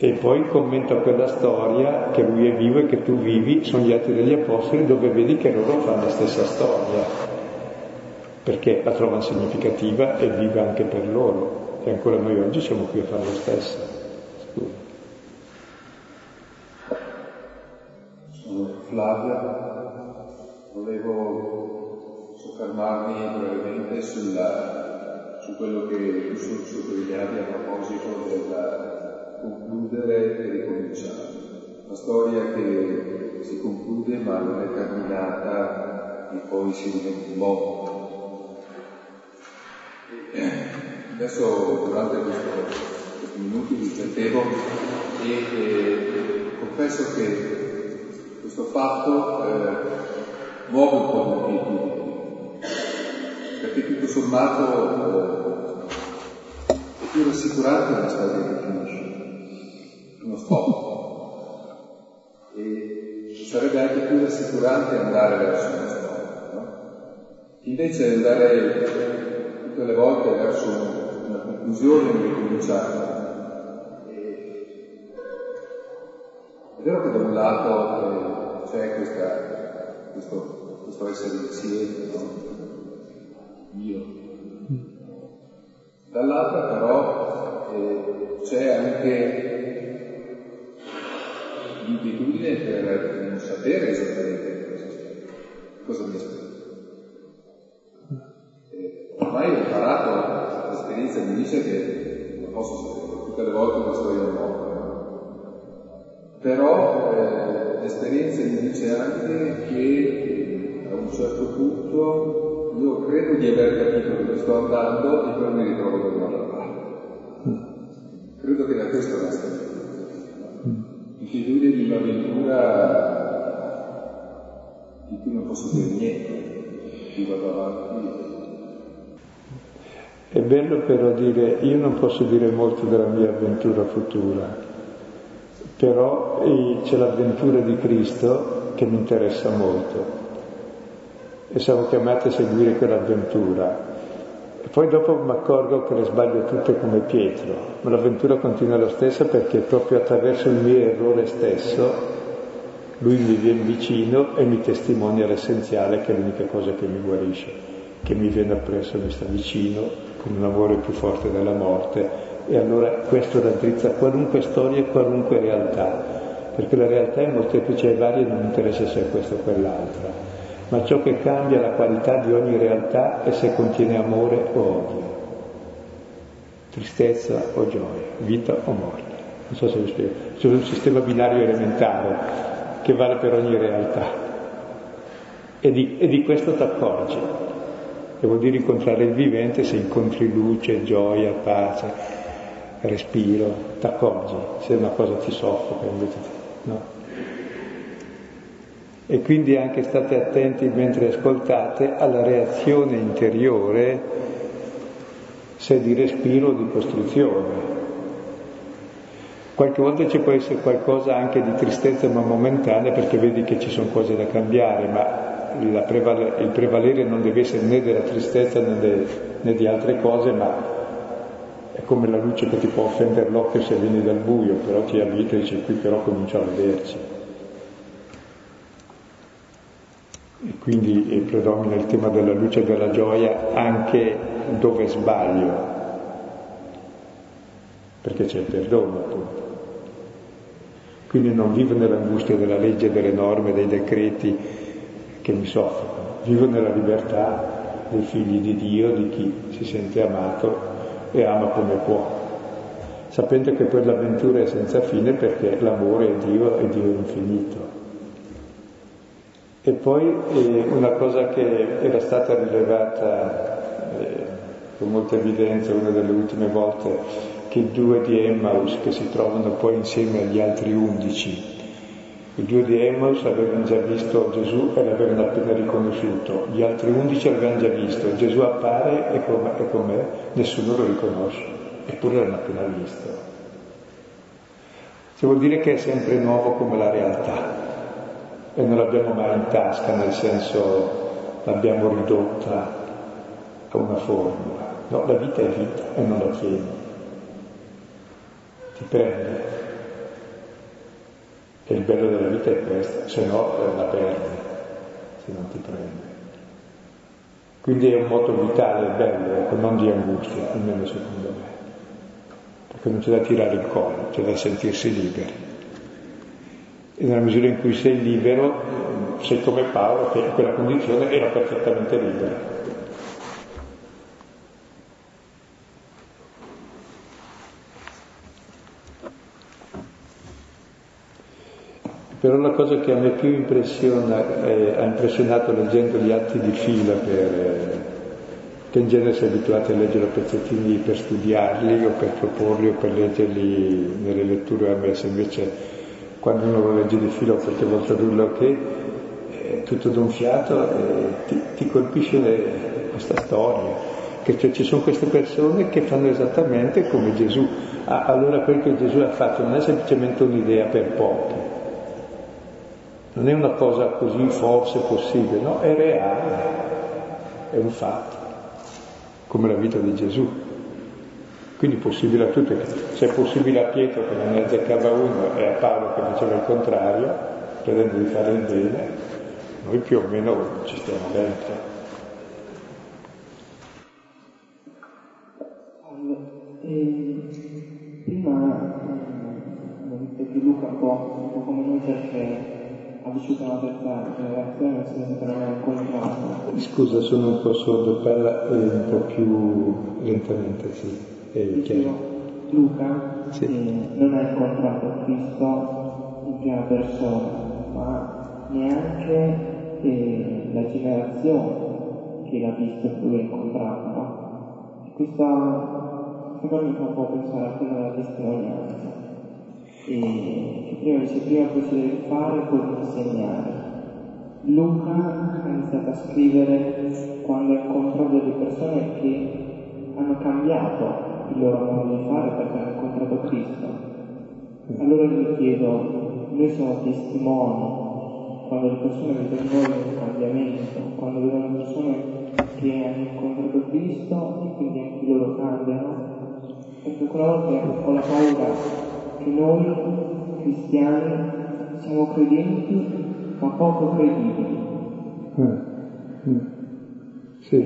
E poi il commento a quella storia che lui è vivo e che tu vivi sono gli Atti degli Apostoli, dove vedi che loro fanno la stessa storia, perché la trovano significativa e viva anche per loro, e ancora noi oggi siamo qui a fare lo stesso. Sono Flavia, volevo soffermarmi brevemente sulla, su quello che tu sottolineavi a proposito della concludere e ricominciare. Una storia che si conclude ma non è terminata e poi si dimenticò. Adesso durante questo, questi minuti riflettevo e eh, confesso che questo fatto eh, muove un po' di più, perché tutto sommato eh, è più rassicurante una storia che finisce. Uno stop, e sarebbe anche più rassicurante andare verso uno stop, no? Invece andare tutte le volte verso una conclusione, un ricominciare. È vero che da un lato eh, c'è questa, questo, questo essere insieme, no? Io. Dall'altra però eh, c'è anche l'inquietudine per non sapere esattamente cosa mi aspetta. Ormai ho imparato, l'esperienza mi dice che non posso sapere, tutte le volte una storia nuova. Però eh, l'esperienza mi dice anche che a un certo punto io credo di aver capito dove sto andando e poi mi ritrovo da un'altra parte. Credo che da questo nasca l'inquietudine di un'avventura di cui non posso dire niente, di vado avanti. È bello però dire, io non posso dire molto della mia avventura futura, però c'è l'avventura di Cristo che mi interessa molto e siamo chiamati a seguire quell'avventura. E poi dopo mi accorgo che le sbaglio tutte come Pietro, ma l'avventura continua la stessa, perché proprio attraverso il mio errore stesso lui mi viene vicino e mi testimonia l'essenziale, che è l'unica cosa che mi guarisce, che mi viene appresso, mi sta vicino con un amore più forte della morte. E allora questo raddrizza qualunque storia e qualunque realtà, perché la realtà è molteplice e varia, non mi interessa se è questa o quell'altra. Ma ciò che cambia la qualità di ogni realtà è se contiene amore o odio, tristezza o gioia, vita o morte. Non so se vi spiego. C'è un sistema binario elementare che vale per ogni realtà. E di, e di questo ti accorgi. E vuol dire incontrare il vivente se incontri luce, gioia, pace, respiro, ti accorgi. Se una cosa ti soffoca, invece no. E quindi anche state attenti mentre ascoltate alla reazione interiore, se di respiro o di costrizione. Qualche volta ci può essere qualcosa anche di tristezza ma momentanea, perché vedi che ci sono cose da cambiare, ma la prevale, il prevalere non deve essere né della tristezza né, de, né di altre cose, ma è come la luce che ti può offendere l'occhio se vieni dal buio, però ti abita e dici qui però comincio a vederci. E quindi predomina il tema della luce e della gioia anche dove sbaglio, perché c'è il perdono appunto. Quindi non vivo nell'angustia della legge, delle norme, dei decreti che mi soffrono, vivo nella libertà dei figli di Dio, di chi si sente amato e ama come può, sapendo che quell'avventura è senza fine, perché l'amore è Dio e Dio è infinito. E poi eh, una cosa che era stata rilevata eh, con molta evidenza una delle ultime volte, che i due di Emmaus che si trovano poi insieme agli altri undici I due di Emmaus avevano già visto Gesù e l'avevano appena riconosciuto, gli altri undici avevano già visto, Gesù appare e com'è, com'è nessuno lo riconosce, eppure l'hanno appena visto. Cioè vuol dire che è sempre nuovo come la realtà e non l'abbiamo mai in tasca, nel senso l'abbiamo ridotta a una formula. No, la vita è vita e non la tieni, ti prende. E il bello della vita è questo, se no la perdi, se non ti prende. Quindi è un moto vitale, bello, non di angustia, almeno secondo me, perché non c'è da tirare il collo, c'è da sentirsi liberi. E nella misura in cui sei libero, sei come Paolo, che in quella condizione era perfettamente libero. Però la cosa che a me più impressiona, eh, ha impressionato leggendo gli atti di fila, per, eh, che in genere si è abituati a leggere a pezzettini per studiarli o per proporli o per leggerli nelle letture a messa, invece quando uno lo legge di fila o qualche volta nulla che eh, tutto d'un fiato eh, ti, ti colpisce le, questa storia, che cioè, ci sono queste persone che fanno esattamente come Gesù. Ah, allora quel che Gesù ha fatto non è semplicemente un'idea per pochi. Non è una cosa così forse possibile, no, è reale, è un fatto, come la vita di Gesù. Quindi possibile a tutti, se è possibile a Pietro che non ne azzeccava uno e a Paolo che faceva il contrario, credendo di fare il bene, noi più o meno ci stiamo dentro. Allora, eh, prima eh, di Luca un po', un po' come noi perché ha vissuto una realtà, relazione si Scusa, sono un po' sordo, parla un po' più lentamente, sì. È chiaro. Luca sì. eh, non ha incontrato Cristo in prima persona, ma neanche eh, la generazione che l'ha visto e lui ha incontrato, no? E questa, secondo me, fa un po' pensare a quella della testimonianza. E che prima dice prima poi si deve fare e poi insegnare. Luca ha iniziato a scrivere quando ha incontrato delle persone che hanno cambiato il loro modo di fare perché hanno incontrato Cristo. Allora io mi chiedo, noi siamo testimoni quando le persone vedono in noi un cambiamento, quando vedono persone che hanno incontrato Cristo e quindi anche loro cambiano, perché quella volta ho la paura che noi cristiani siamo credenti ma poco credibili. Eh, eh, sì.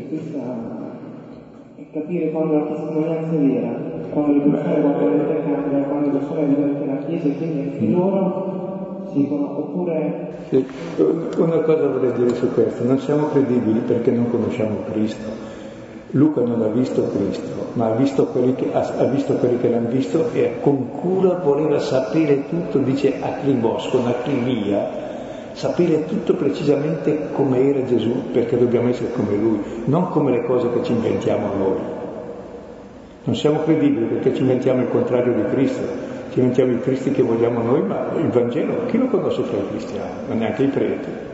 E capire quando la testimonianza è vera, quando le persone guardano la camera, quando le persone vedono la chiesa e quindi anche loro si dicono oppure. Sì. Una cosa vorrei dire su questo, non siamo credibili perché non conosciamo Cristo. Luca non ha visto Cristo, ma ha visto quelli che, ha, ha visto quelli che l'hanno visto e con cura voleva sapere tutto, dice acribos, con acribia, sapere tutto precisamente come era Gesù, perché dobbiamo essere come Lui, non come le cose che ci inventiamo noi. Non siamo credibili perché ci inventiamo il contrario di Cristo, ci inventiamo i Cristi che vogliamo noi, ma il Vangelo chi lo conosce tra i cristiani? Non neanche i preti.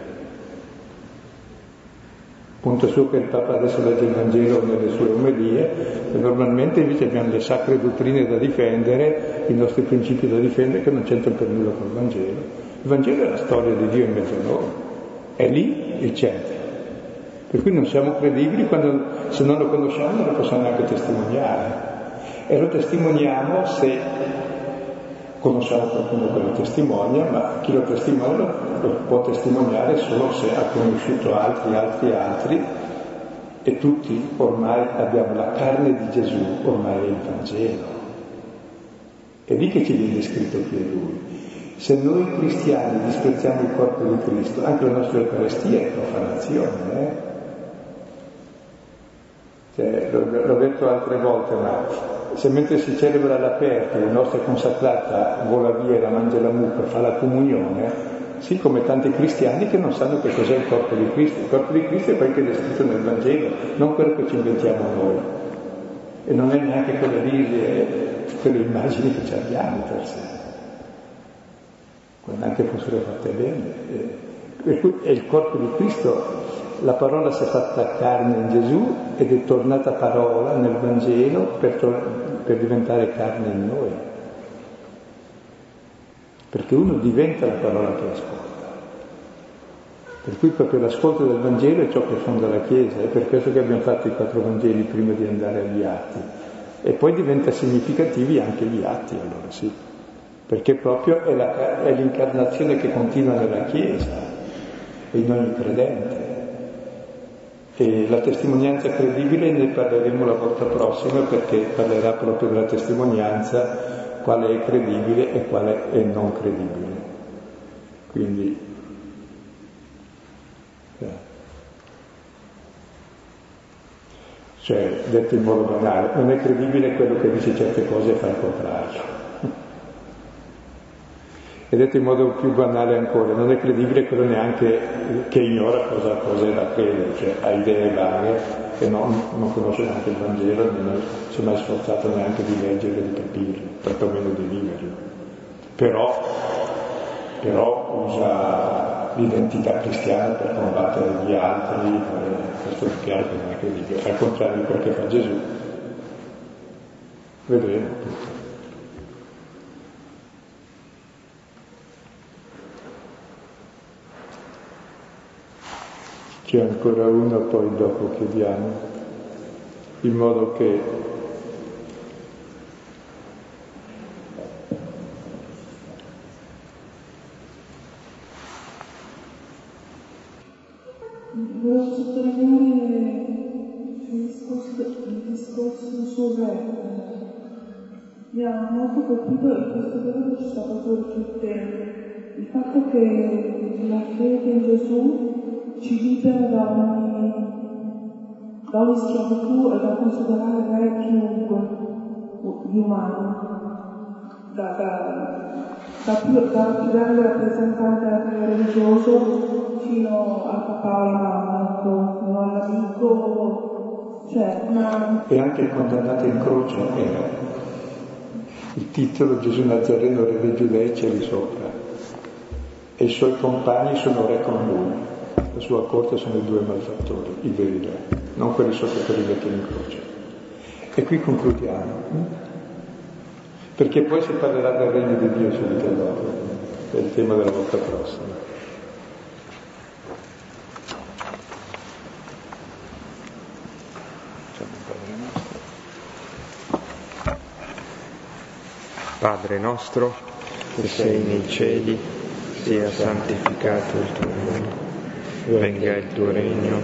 Punto su che il Papa adesso legge il Vangelo nelle sue omelie, e normalmente invece abbiamo le sacre dottrine da difendere, i nostri principi da difendere che non c'entrano per nulla col Vangelo. Il Vangelo è la storia di Dio in mezzo a noi, è lì il centro. Per cui non siamo credibili quando, se non lo conosciamo, non lo possiamo neanche testimoniare. E lo testimoniamo se conosciamo qualcuno che lo testimonia, ma chi lo testimonia lo può testimoniare solo se ha conosciuto altri, altri, altri, e tutti ormai abbiamo la carne di Gesù, ormai è il Vangelo. È lì che ci viene scritto chi è Lui. Se noi cristiani disprezziamo il corpo di Cristo, anche la nostra Eucaristia è profanazione, eh? Cioè, l'ho, l'ho detto altre volte, ma se mentre si celebra all'aperto la nostra consacrata vola via e la mangia la mucca, fa la comunione, sì, come tanti cristiani che non sanno che cos'è il corpo di Cristo. Il corpo di Cristo è quello che è descritto nel Vangelo, non quello che ci inventiamo noi, e non è neanche quelle righe, quelle immagini che ci abbiamo per sé. come anche fossero fatte bene. È il corpo di Cristo, la parola si è fatta carne in Gesù ed è tornata parola nel Vangelo per, tor- per diventare carne in noi, perché uno diventa la parola che ascolta. Per cui proprio l'ascolto del Vangelo è ciò che fonda la Chiesa, è per questo che abbiamo fatto i quattro Vangeli prima di andare agli Atti. E poi diventa significativi anche gli Atti, allora sì, perché proprio è, la, è l'incarnazione che continua nella Chiesa e in ogni credente. E la testimonianza credibile ne parleremo la volta prossima, perché parlerà proprio della testimonianza, quale è credibile e quale è non credibile. Quindi cioè, detto in modo banale, non è credibile quello che dice certe cose e fa il contrario. E detto in modo più banale ancora, non è credibile quello neanche che ignora cosa, cosa è la fede, cioè ha idee vaghe e non, non conosce neanche il Vangelo, non si è mai sforzato neanche di leggerlo, di capirlo, tantomeno di viverlo. Però, però usa l'identità cristiana per combattere gli altri, questo è chiaro che non è credibile, al contrario di quel che fa Gesù. Vedremo tutto. C'è ancora uno, poi dopo chiudiamo, in modo che volevo sottolineare il discorso, il discorso sul re. Mi ha molto colpito in questo periodo, ci sta proprio riflettendo il fatto che la fede in Gesù ci libera da ogni, da ogni schiavitù e da considerare re chiunque di umano, da, da, da più, da più grande rappresentante a religioso fino al papà, alla mamma, all'amico, cioè una... E anche il condannato in croce era il titolo Gesù Nazareno, re dei Giudei, c'è lì sopra, e i suoi compagni sono re con lui, la sua corte sono i due malfattori, i veri re, non quelli sopra, quelli mettono in croce. E qui concludiamo, perché poi si parlerà del Regno di Dio subito dopo, è il tema della volta prossima. Padre nostro, che sei nei cieli, sia santificato il tuo nome, venga il tuo regno,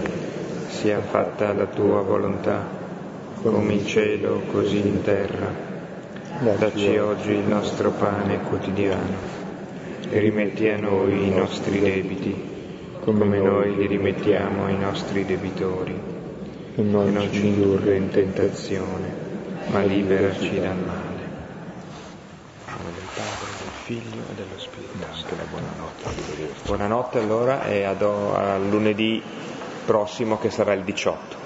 sia fatta la tua volontà, come in cielo così in terra. Dacci oggi il nostro pane quotidiano, e rimetti a noi i nostri debiti, come noi li rimettiamo ai nostri debitori, e non ci indurre in tentazione, ma liberaci dal male. Figlio e dello Spirito. Anche la buonanotte. Buonanotte allora, e a, do, a lunedì prossimo, che sarà il diciotto.